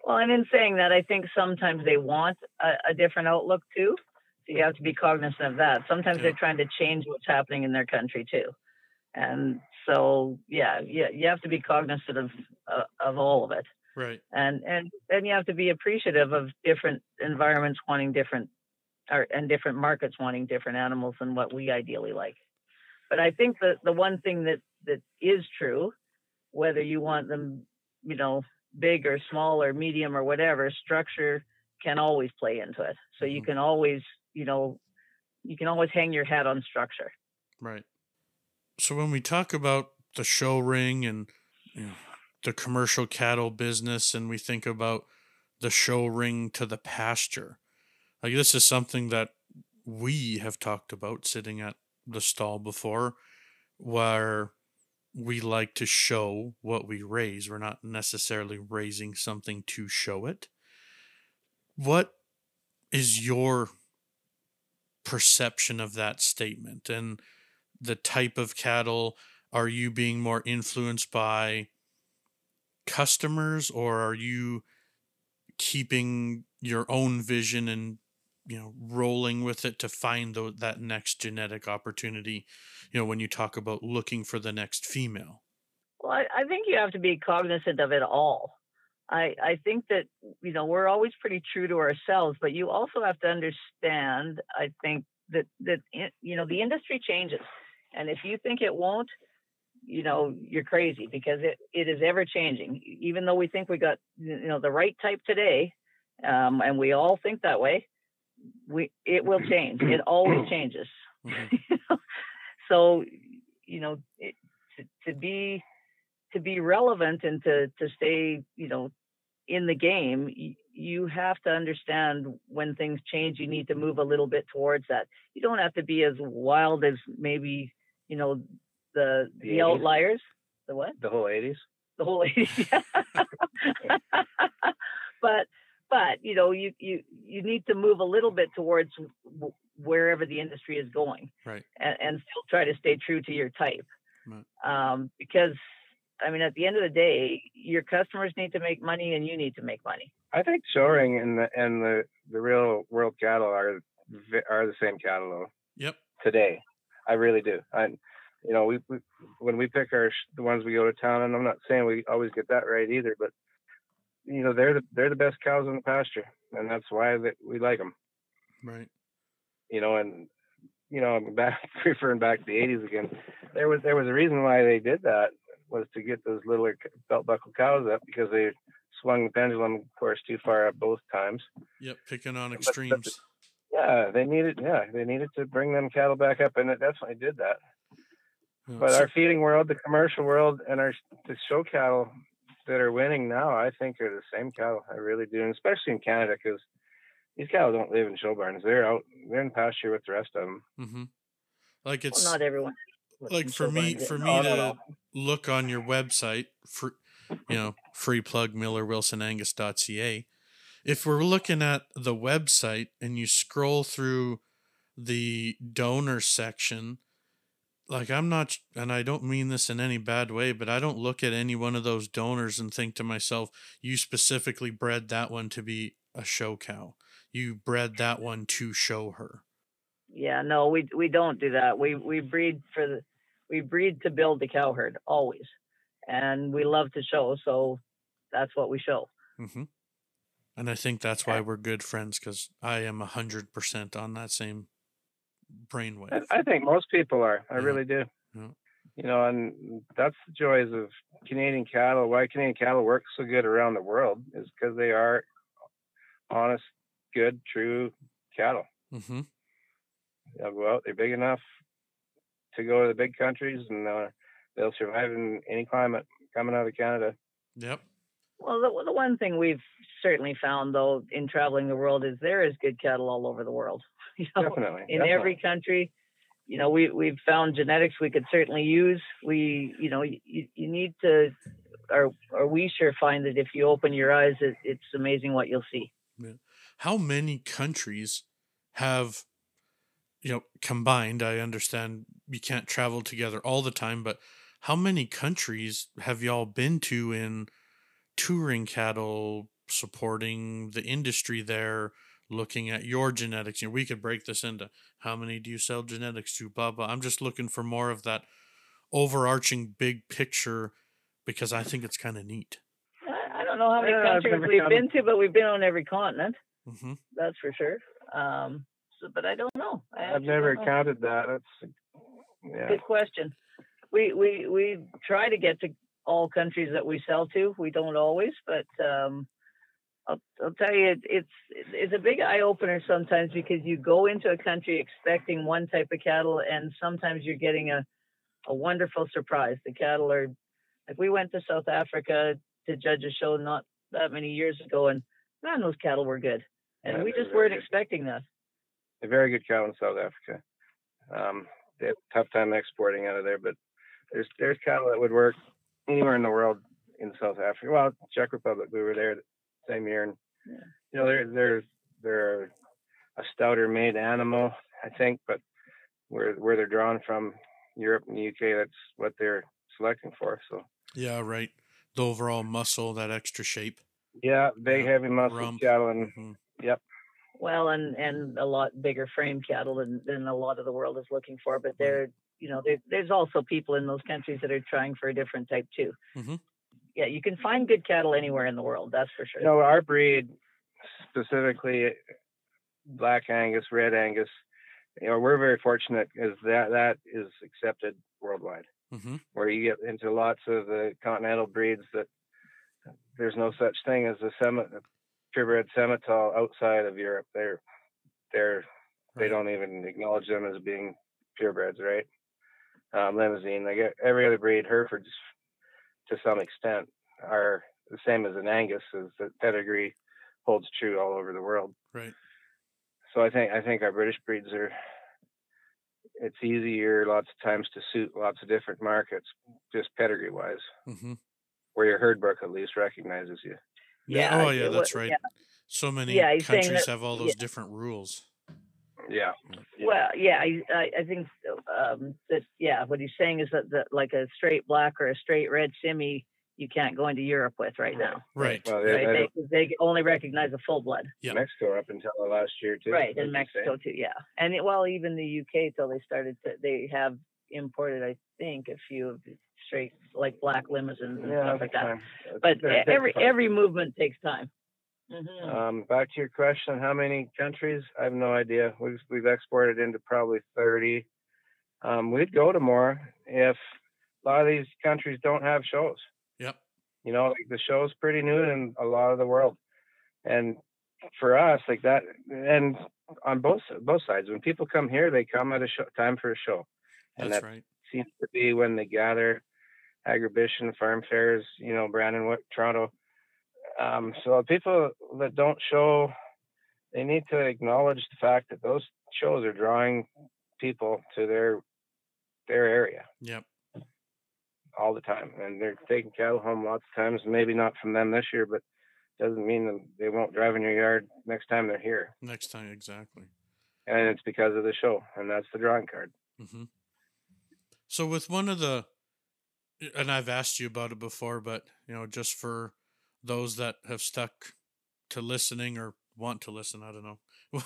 Well, and in saying that, I think sometimes they want a, a different outlook too. you have to be cognizant of that. Sometimes yeah. they're trying to change what's happening in their country too. And so, yeah, yeah, you have to be cognizant of, uh, of all of it. Right. And, and, and you have to be appreciative of different environments wanting different, or, and different markets wanting different animals than what we ideally like. But I think that the one thing that, that is true, whether you want them, you know, big or small or medium or whatever, structure can always play into it. So you can always, you know, you can always hang your hat on structure. Right. So when we talk about the show ring and, you know, the commercial cattle business, and we think about the show ring to the pasture, like this is something that we have talked about sitting at the stall before, where we like to show what we raise. We're not necessarily raising something to show it. What is your perception of that statement and the type of cattle? Are you being more influenced by customers, or are you keeping your own vision and, you know, rolling with it to find the, that next genetic opportunity, you know, when you talk about looking for the next female? Well, I, I think you have to be cognizant of it all. I, I think that, you know, we're always pretty true to ourselves, but you also have to understand, I think, that, that you know, the industry changes. And if you think it won't, you know, you're crazy, because it, it is ever changing. Even though we think we got, you know, the right type today, um, and we all think that way, we it will change. It always changes. Mm-hmm. So, you know, it, to, to be to be relevant and to, to stay, you know, in the game, you have to understand when things change, you need to move a little bit towards that. You don't have to be as wild as maybe, you know, the the, the outliers. The what? The whole eighties. The whole eighties. but but you know, you you you need to move a little bit towards wherever the industry is going, right? And, and still try to stay true to your type, right. um, because. I mean, at the end of the day, your customers need to make money and you need to make money. I think show ring and the, and the, the real world cattle are are the same cattle yep. today. I really do. And, you know, we, we when we pick our the ones we go to town, and I'm not saying we always get that right either, but, you know, they're the, they're the best cows in the pasture, and that's why that we like them. Right. You know, and, you know, I'm back, referring back to the eighties again. There was, there was a reason why they did that. Was to get those little belt buckle cows up, because they swung the pendulum, of course, too far up both times. Yep, picking on extremes. But, but, yeah, they needed. Yeah, they needed to bring them cattle back up, and it definitely did that. Yeah, but so, our feeding world, the commercial world, and our the show cattle that are winning now, I think, are the same cattle. I really do, and especially in Canada, because these cattle don't live in show barns. They're out. They're in pasture with the rest of them. Mm-hmm. Like it's well, not everyone. Like for me, for me to all. Look on your website for, you know, free plug Miller Wilson Angus dot C A. If we're looking at the website and you scroll through the donor section, like I'm not, and I don't mean this in any bad way, but I don't look at any one of those donors and think to myself, you specifically bred that one to be a show cow. You bred that one to show her. Yeah, no, we we don't do that. We we breed for the, we breed to build the cow herd always, and we love to show, so that's what we show. Mm-hmm. And I think that's why we're good friends, because I am a hundred percent on that same brainwave. I, I think most people are. I yeah. really do. Yeah. You know, and that's the joys of Canadian cattle. Why Canadian cattle work so good around the world is because they are honest, good, true cattle. Mm-hmm. They'll go out. They're big enough to go to the big countries, and uh, they'll survive in any climate coming out of Canada. Yep. Well, the, the one thing we've certainly found, though, in traveling the world is there is good cattle all over the world. You know, definitely. In definitely. Every country, you know, we, we've found genetics we could certainly use. We, you know, you, you need to, or, or we sure find that if you open your eyes, it, it's amazing what you'll see. Yeah. How many countries have... you know, combined, I understand you can't travel together all the time, but how many countries have y'all been to in touring cattle, supporting the industry there, looking at your genetics. You know, we could break this into how many do you sell genetics to, blah, blah. I'm just looking for more of that overarching big picture because I think it's kind of neat. I, I don't know how many countries we've been to, but we've been on every continent. Mm-hmm. That's for sure. Um, so, but I don't know. I I've never know. counted that. That's yeah. Good question. We, we, we try to get to all countries that we sell to. We don't always, but um, I'll, I'll tell you, it, it's it's a big eye-opener sometimes because you go into a country expecting one type of cattle, and sometimes you're getting a, a wonderful surprise. The cattle are, like we went to South Africa to judge a show not that many years ago, and man, those cattle were good. And yeah, we just weren't good. expecting that. A very good cattle in South Africa. Um, they have a tough time exporting out of there, but there's there's cattle that would work anywhere in the world in South Africa. Well, Czech Republic, we were there the same year, and yeah. you know they're they're they're a stouter made animal, I think, but where where they're drawn from Europe and the U K, that's what they're selecting for. So yeah, right. The overall muscle, that extra shape. Yeah, big yeah. heavy muscle Rump. cattle, and mm-hmm. yep. Well, and and a lot bigger frame cattle than than a lot of the world is looking for, but they're. You know, there, there's also people in those countries that are trying for a different type too. Mm-hmm. Yeah, you can find good cattle anywhere in the world, that's for sure. You know, our breed, specifically Black Angus, Red Angus, you know, we're very fortunate because that, that is accepted worldwide. Mm-hmm. Where you get into lots of the continental breeds that there's no such thing as a Sem- purebred Semitol outside of Europe. They're, they're, they right. don't even acknowledge them as being purebreds, right? Um, limousine, like every other breed, Herefords to some extent are the same as an Angus, is the pedigree holds true all over the world. Right. So I think I think our British breeds are, it's easier lots of times to suit lots of different markets, just pedigree wise, mm-hmm. where your herd book at least recognizes you. Yeah. yeah. Oh yeah, that's right. Yeah. So many yeah, countries that, have all those yeah. different rules. Yeah. Well, yeah, I, I think um, that, yeah, what he's saying is that, that like a straight black or a straight red simi, you can't go into Europe with right now. Right. Well, they, right? They, they only recognize a full blood. Yeah. Mexico up until the last year, too. Right, in Mexico, too, yeah. And, it, well, even the U K, till they started to, they have imported, I think, a few of the straight, like black limousines and yeah, stuff like that. Time. But uh, every fun. every movement takes time. Mm-hmm. Um, back to your question, how many countries? I have no idea. We've we've exported into probably thirty. Um, we'd go to more if a lot of these countries don't have shows. Yep. You know, like the show's pretty new in a lot of the world, and for us, like that, and on both both sides, when people come here, they come at a show, time for a show, and That's that right. seems to be when they gather, Agribition, farm fairs. You know, Brandon, Toronto. Um, so people that don't show, they need to acknowledge the fact that those shows are drawing people to their their area. Yep. All the time, and they're taking cattle home lots of times. Maybe not from them this year, but doesn't mean that they won't drive in your yard next time they're here. Next time, exactly. And it's because of the show, and that's the drawing card. Mm-hmm. So with one of the, and I've asked you about it before, but you know, just for those that have stuck to listening or want to listen, I don't know.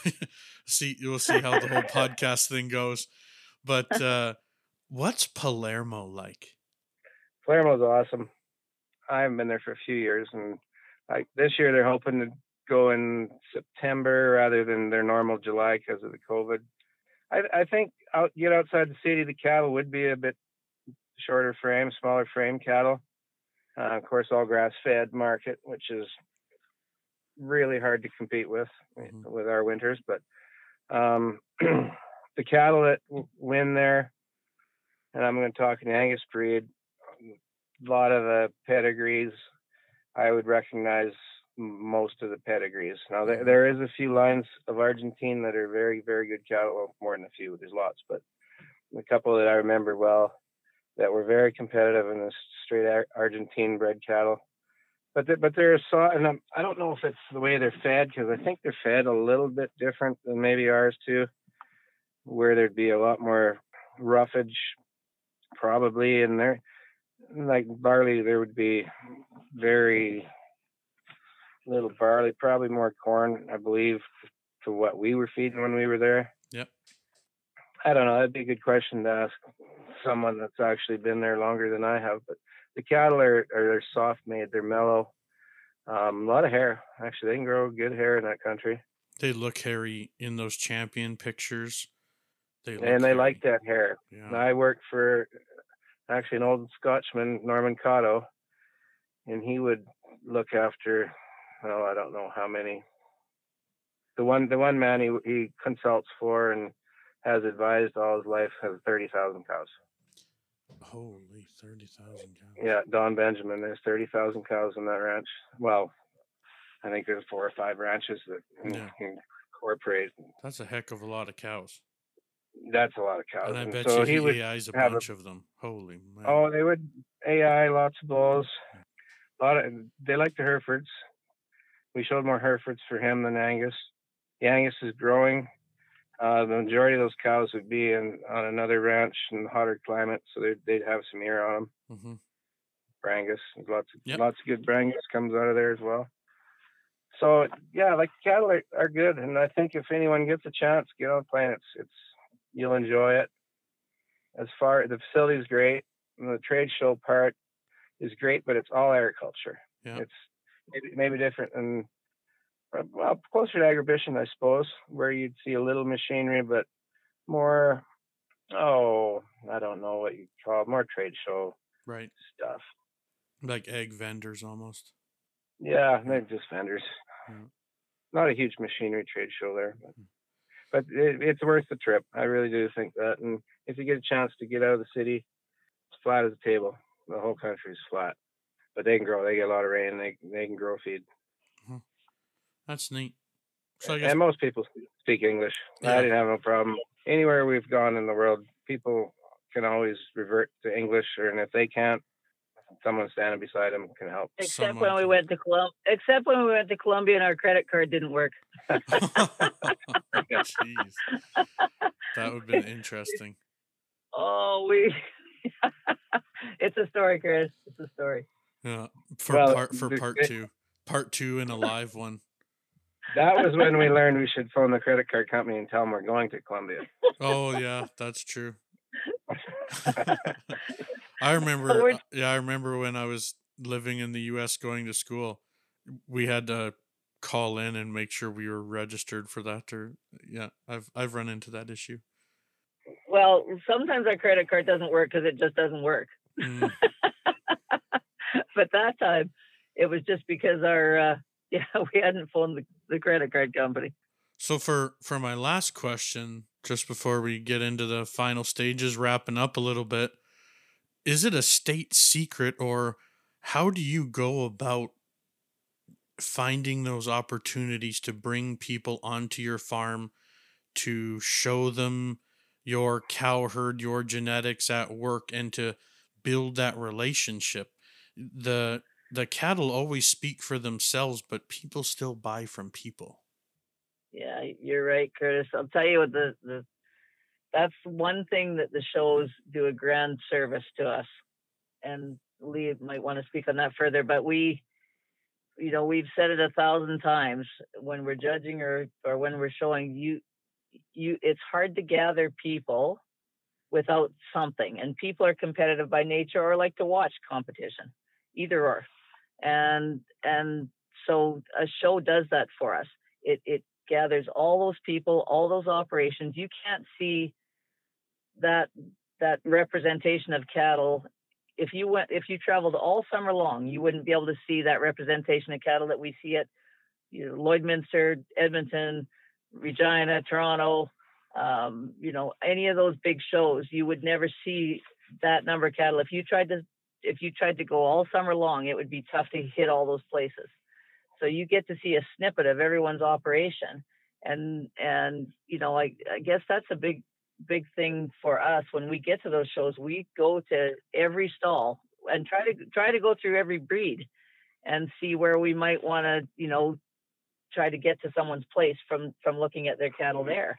see, we'll see how the whole podcast thing goes. But uh, what's Palermo like? Palermo's awesome. I haven't been there for a few years, and like this year they're hoping to go in September rather than their normal July because of the COVID. I, I think out get outside the city, the cattle would be a bit shorter frame, smaller frame cattle. Uh, of course, all grass-fed market, which is really hard to compete with mm-hmm. with our winters. But um, the cattle that w- win there, and I'm going to talk in Angus breed, a lot of the pedigrees, I would recognize most of the pedigrees. Now, there, there is a few lines of Argentine that are very, very good cattle. Well, more than a few. There's lots. But a couple that I remember well that were very competitive in this straight Argentine bred cattle, but the, but they're saw and I'm, I don't know if it's the way they're fed because I think they're fed a little bit different than maybe ours too, where there'd be a lot more roughage probably in there. Like barley, there would be very little barley, probably more corn, I believe, for what we were feeding when we were there? Yep. I don't know. That'd be a good question to ask someone that's actually been there longer than I have. But the cattle are, are they're soft made. They're mellow. Um, a lot of hair. Actually, they can grow good hair in that country. They look hairy in those champion pictures. They look and they hairy. Like that hair. Yeah. I worked for actually an old Scotchman, Norman Cotto, and he would look after, well, I don't know how many. The one, the one man he, he consults for and has advised all his life has thirty thousand cows. Holy, thirty thousand cows. Yeah, Don Benjamin, there's thirty thousand cows on that ranch. Well, I think there's four or five ranches that yeah. incorporate. That's a heck of a lot of cows. That's a lot of cows. And I bet and so you he would A I's a bunch a, of them. Holy man. Oh, they would A I, lots of bulls. A lot of, they like the Herefords. We showed more Herefords for him than Angus. The Angus is growing. Uh, the majority of those cows would be in, on another ranch in hotter climate, so they'd, they'd have some ear on them. Mm-hmm. Brangus, lots of, yep. lots of good Brangus comes out of there as well. So yeah, like cattle are, are good, and I think if anyone gets a chance, get on playing. It's it's you'll enjoy it. As far the facility's great, and the trade show part is great, but it's all agriculture. Yeah. It's maybe, maybe different than. Well, closer to Agribition, I suppose, where you'd see a little machinery, but more, oh, I don't know what you'd call it, more trade show right. stuff. Like egg vendors almost? Yeah, they're just vendors. Yeah. Not a huge machinery trade show there, but, but it, it's worth the trip. I really do think that. And if you get a chance to get out of the city, it's flat as a table. The whole country's flat, but they can grow. They get a lot of rain. They, they can grow feed. That's neat. So I guess, and most people speak English. Yeah. I didn't have no problem. Anywhere we've gone in the world, people can always revert to English, or and if they can't, someone standing beside them can help. Except someone when can. we went to Colum- except when we went to Colombia and our credit card didn't work. Jeez. That would have been interesting. Oh, we it's a story, Chris. It's a story. Yeah. For well, part for part two. Part two and a live one. That was when we learned we should phone the credit card company and tell them we're going to Columbia. Oh, yeah, that's true. I remember, yeah, I remember when I was living in the U S going to school, we had to call in and make sure we were registered for that. Or yeah, I've I've run into that issue. Well, sometimes our credit card doesn't work because it just doesn't work. Mm. But that time, it was just because our, uh, yeah, we hadn't phoned the, the credit card company. So for, for my last question, just before we get into the final stages, wrapping up a little bit, is it a state secret, or how do you go about finding those opportunities to bring people onto your farm to show them your cow herd, your genetics at work, and to build that relationship? The... The cattle always speak for themselves, but people still buy from people. Yeah, you're right, Curtis. I'll tell you what, the, the that's one thing that the shows do a grand service to us. And Lee might want to speak on that further, but we, you know, we've said it a thousand times when we're judging or, or when we're showing you, you, it's hard to gather people without something. And people are competitive by nature or like to watch competition, either or. And and so a show does that for us. It it gathers all those people, all those operations. You can't see that that representation of cattle. If you went, if you traveled all summer long, you wouldn't be able to see that representation of cattle that we see at you know, Lloydminster, Edmonton, Regina, Toronto. Um, you know, any of those big shows, you would never see that number of cattle. If you tried to If you tried to go all summer long, it would be tough to hit all those places. So you get to see a snippet of everyone's operation. And, and you know, I, I guess that's a big, big thing for us. When we get to those shows, we go to every stall and try to try to go through every breed and see where we might want to, you know, try to get to someone's place from, from looking at their cattle there.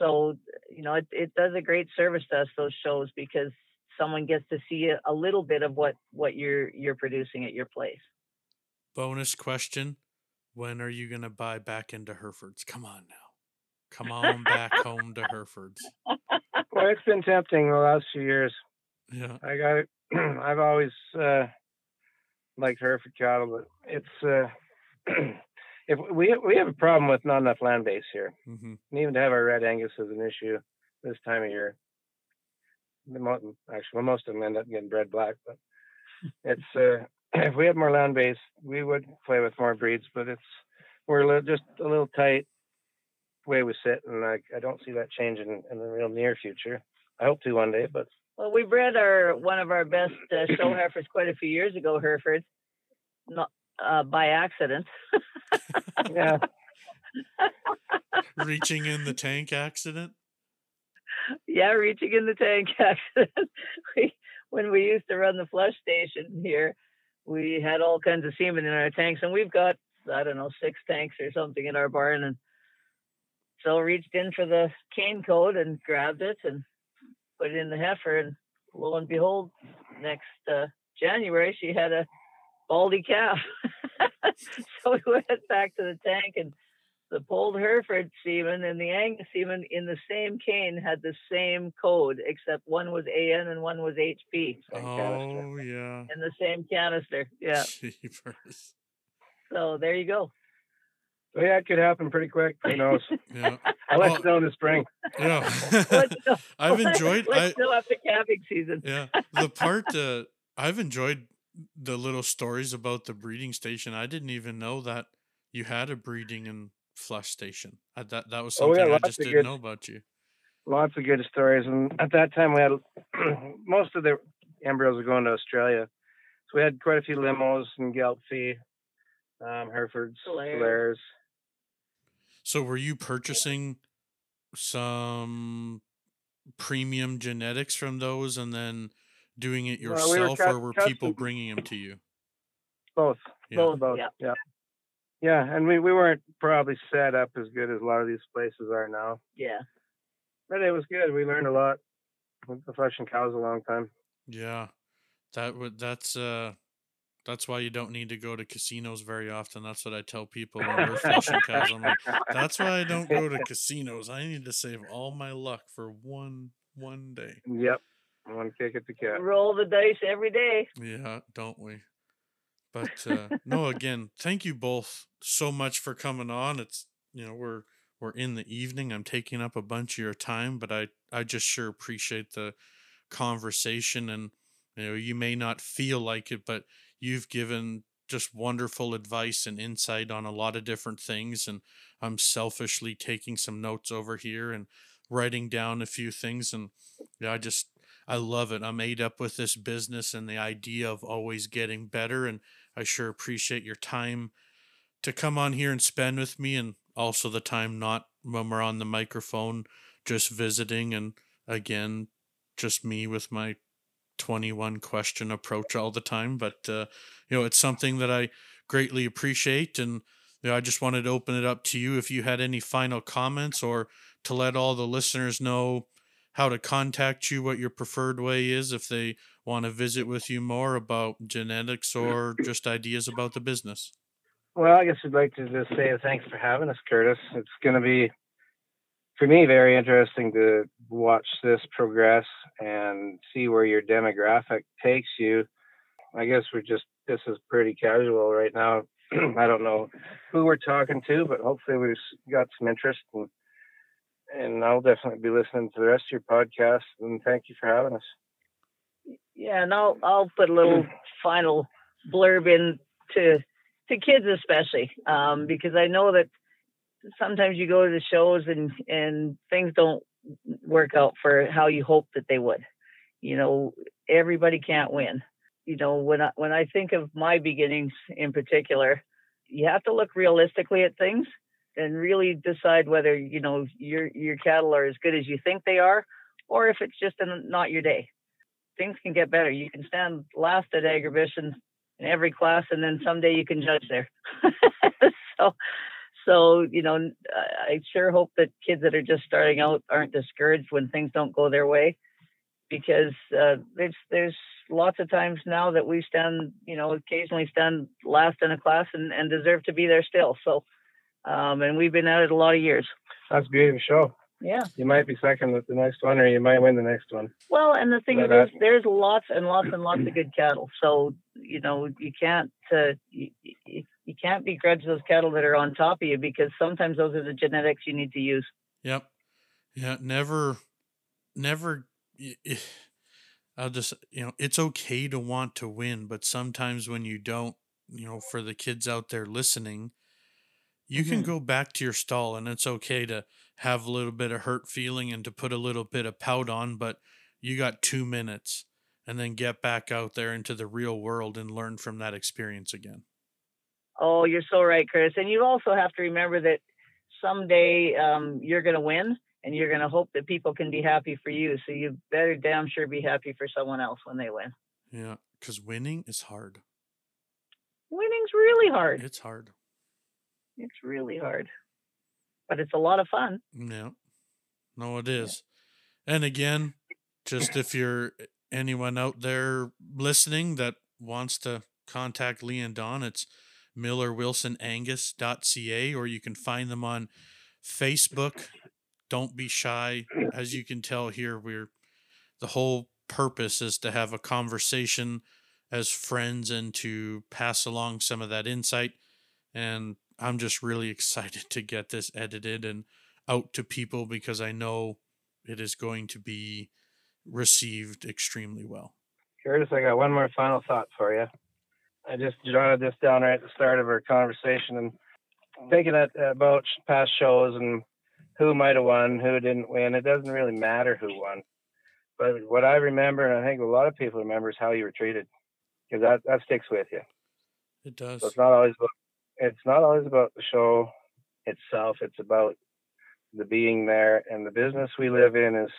So, you know, it, it does a great service to us, those shows, because someone gets to see a, a little bit of what, what you're, you're producing at your place. Bonus question. When are you going to buy back into Herefords? Come on now. Come on back home to Herefords. Well, it's been tempting the last few years. Yeah. I got it. I've always uh, liked Hereford cattle, but it's uh, if we we have a problem with not enough land base here. Mm-hmm. And even to have our Red Angus is an issue this time of year. The most, actually, well, most of them end up getting bred black, but it's uh, if we had more land base, we would play with more breeds. But it's we're a little, just a little tight way we sit, and I I don't see that changing in the real near future. I hope to one day, but. Well, we bred our one of our best uh, show herefords quite a few years ago, Herefords, not uh, by accident. Yeah, reaching in the tank accident. Yeah, reaching in the tank accident. we, when we used to run the flush station here, we had all kinds of semen in our tanks, and we've got I don't know six tanks or something in our barn, and so reached in for the cane coat and grabbed it and. Put it in the heifer, and lo and behold, next uh, January she had a baldy calf. So we went back to the tank, and the polled Hereford semen and the Angus semen in the same cane had the same code, except one was A N and one was H P. Same oh canister. Yeah, in the same canister. Yeah. Jeepers. So there you go. So yeah, it could happen pretty quick. Who knows? Yeah. I'll let well, you know in the spring. Yeah. I've enjoyed. Let's know after calving season. Yeah. The part uh, I've enjoyed the little stories about the breeding station. I didn't even know that you had a breeding and flush station. I, that that was something oh, yeah, I just didn't good, know about you. Lots of good stories, and at that time we had most of the embryos were going to Australia, so we had quite a few limos and Gelpfie, um, Herefords, Lairs. So were you purchasing some premium genetics from those and then doing it yourself, well, we were cu- or were custom- people bringing them to you? Both. Yeah. Both, both, yeah. yeah. Yeah, and we, we weren't probably set up as good as a lot of these places are now. Yeah. But it was good. We learned a lot with the flushing cows a long time. Yeah. That would, that's, uh, that's why you don't need to go to casinos very often. That's what I tell people when we're flushing cows. I'm like, that's why I don't go to casinos. I need to save all my luck for one one day. Yep. One kick at the cat. Roll the dice every day. Yeah, don't we? But uh, no, again, thank you both so much for coming on. It's, you know, we're we're in the evening. I'm taking up a bunch of your time, but I, I just sure appreciate the conversation. And, you know, you may not feel like it, but you've given just wonderful advice and insight on a lot of different things. And I'm selfishly taking some notes over here and writing down a few things. And yeah, I just, I love it. I'm ate up with this business and the idea of always getting better. And I sure appreciate your time to come on here and spend with me. And also the time not when we're on the microphone, just visiting. And again, just me with my twenty-one question approach all the time, but uh, you know, it's something that I greatly appreciate. And you know, I just wanted to open it up to you if you had any final comments or to let all the listeners know how to contact you, what your preferred way is if they want to visit with you more about genetics or just ideas about the business. Well, I guess I'd like to just say thanks for having us, Curtis. It's going to be, for me, very interesting to watch this progress and see where your demographic takes you. I guess we're just, this is pretty casual right now. I don't know who we're talking to, but hopefully we've got some interest, and, and I'll definitely be listening to the rest of your podcast, and thank you for having us. Yeah. And I'll, I'll put a little final blurb in to, to kids, especially, um, because I know that sometimes you go to the shows and, and things don't work out for how you hope that they would. You know, everybody can't win. You know, when I, when I think of my beginnings in particular, you have to look realistically at things and really decide whether, you know, your, your cattle are as good as you think they are, or if it's just a, not your day. Things can get better. You can stand last at Agribition in every class, and then someday you can judge there. so, So, you know, I sure hope that kids that are just starting out aren't discouraged when things don't go their way. because uh, there's there's lots of times now that we stand, you know, occasionally stand last in a class and, and deserve to be there still. So, um, and we've been at it a lot of years. That's a beautiful show. Yeah. You might be second with the next one, or you might win the next one. Well, and the thing is, there's, there's lots and lots and lots of good cattle. So, you know, you can't, uh, you, you can't begrudge those cattle that are on top of you, because sometimes those are the genetics you need to use. Yep. Yeah. Never, never. I'll just, you know, it's okay to want to win, but sometimes when you don't, you know, for the kids out there listening, you mm-hmm. can go back to your stall, and it's okay to have a little bit of hurt feeling and to put a little bit of pout on, but you got two minutes and then get back out there into the real world and learn from that experience again. Oh, you're so right, Chris. And you also have to remember that someday um, you're going to win, and you're going to hope that people can be happy for you. So you better damn sure be happy for someone else when they win. Yeah. Cause winning is hard. Winning's really hard. It's hard. It's really hard, but it's a lot of fun. Yeah. No, it is. Yeah. And again, just if you're anyone out there listening that wants to contact Lee and Don, it's Miller Wilson Angus dot C A, or you can find them on Facebook. Don't be shy. As you can tell here, we're the whole purpose is to have a conversation as friends and to pass along some of that insight. And I'm just really excited to get this edited and out to people, because I know it is going to be received extremely well. Curtis, I got one more final thought for you. I just jotted this down right at the start of our conversation, and thinking about past shows and who might have won, who didn't win. It doesn't really matter who won. But what I remember, and I think a lot of people remember, is how you were treated, because that, that sticks with you. It does. So it's not always about, it's not always about the show itself. It's about the being there. And the business we live in is,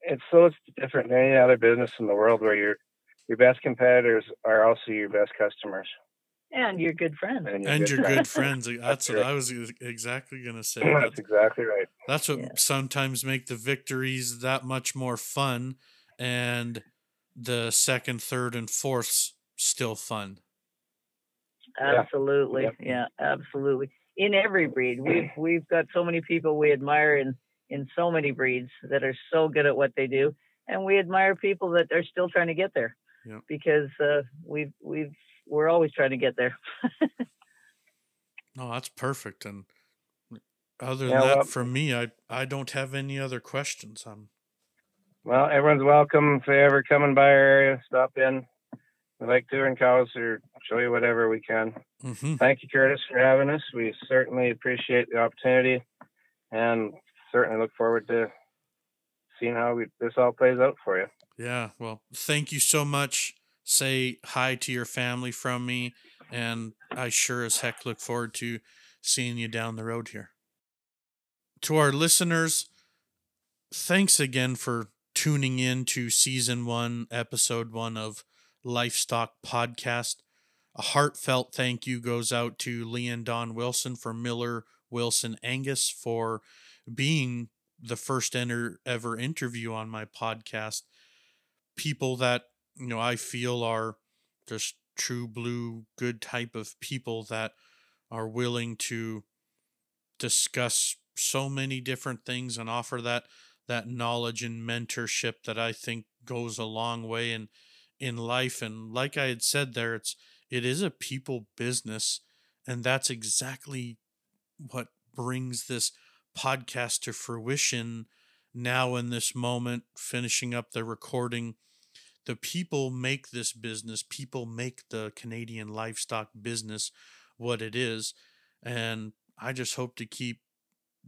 it's so it's different than any other business in the world, where your your best competitors are also your best customers. And your good friends. And your, and good, your friend. good friends. That's what I was exactly going to say. That's, that's exactly right. That's what yeah. sometimes make the victories that much more fun, and the second, third, and fourths still fun. Absolutely. Yeah, yeah absolutely. In every breed. We've, we've got so many people we admire in, in so many breeds that are so good at what they do. And we admire people that are still trying to get there. Yeah. Because uh, we've, we've, we're always trying to get there. No, that's perfect. And other than yeah, that, well, for me, I, I don't have any other questions. I'm... Well, everyone's welcome. If they're ever coming by our area, stop in. We like touring cows, or show you whatever we can. Mm-hmm. Thank you, Curtis, for having us. We certainly appreciate the opportunity, and certainly look forward to seeing how we, this all plays out for you. Yeah. Well, thank you so much. Say hi to your family from me, and I sure as heck look forward to seeing you down the road here. To our listeners, thanks again for tuning in to season one, episode one of Livestock Podcast. A heartfelt thank you goes out to Lee and Don Wilson for Miller Wilson Angus for being the first ever interview on my podcast. People that, you know, I feel are just true blue, good type of people that are willing to discuss so many different things and offer that, that knowledge and mentorship that I think goes a long way in, in life. And like I had said there, it's, it is a people business, and that's exactly what brings this podcast to fruition now in this moment, finishing up the recording. The people make this business. People make the Canadian livestock business what it is. And I just hope to keep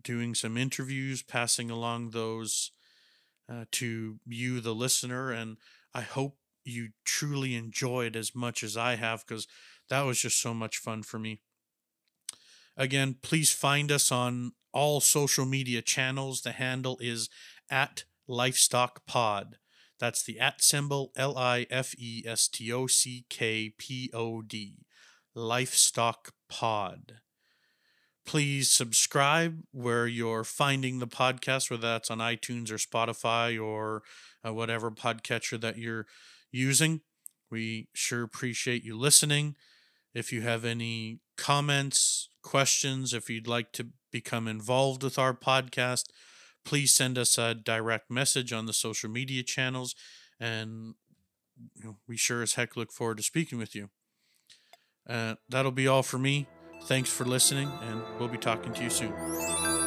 doing some interviews, passing along those uh, to you, the listener. And I hope you truly enjoy it as much as I have, because that was just so much fun for me. Again, please find us on all social media channels. The handle is at Livestock Pod. That's the at symbol, L I F E S T O C K P O D, Livestock Pod. Please subscribe where you're finding the podcast, whether that's on iTunes or Spotify or uh, whatever podcatcher that you're using. We sure appreciate you listening. If you have any comments, questions, if you'd like to become involved with our podcast, please send us a direct message on the social media channels, and you know, we sure as heck look forward to speaking with you. Uh, that'll be all for me. Thanks for listening, and we'll be talking to you soon.